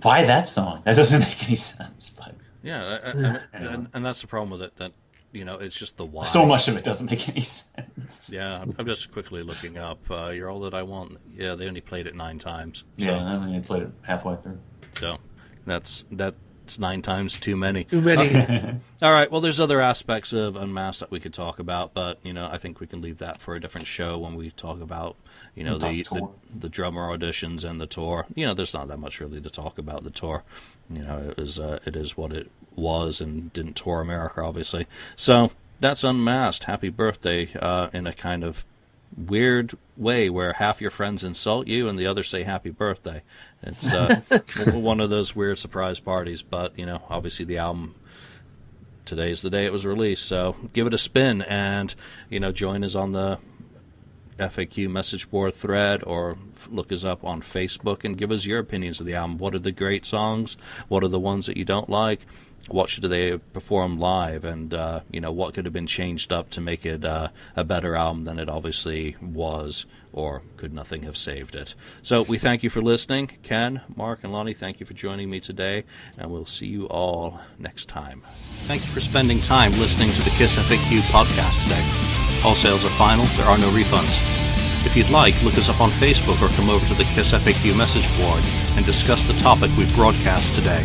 Why that song? That doesn't make any sense. But yeah, I, I, yeah. And, and that's the problem with it. That you know, it's just the why. So much of it doesn't make any sense. Yeah, I'm just quickly looking up. Uh, You're All That I Want. Yeah, they only played it nine times. So. Yeah, I only mean, played it halfway through. So that's that's nine times too many. Too many. All right. Well, there's other aspects of Unmasked that we could talk about, but you know, I think we can leave that for a different show when we talk about you know the the, the drummer auditions and the tour. You know, there's not that much really to talk about the tour. You know, it was uh, it is what it was and didn't tour America, obviously. So that's Unmasked. Happy birthday uh, in a kind of weird way where half your friends insult you and the others say happy birthday. It's uh, one of those weird surprise parties. But, you know, obviously the album, today's the day it was released. So give it a spin and, you know, join us on the F A Q message board thread or look us up on Facebook and give us your opinions of the album. What are the great songs? What are the ones that you don't like? what should they perform live, and uh, you know, what could have been changed up to make it uh, a better album than it obviously was, or could nothing have saved it? So we thank you for listening. Ken, Mark, and Lonnie, thank you for joining me today, and we'll see you all next time. Thank you for spending time listening to the Kiss F A Q podcast today. All sales are final. There are no refunds. If you'd like, look us up on Facebook or come over to the Kiss F A Q message board and discuss the topic we broadcast today.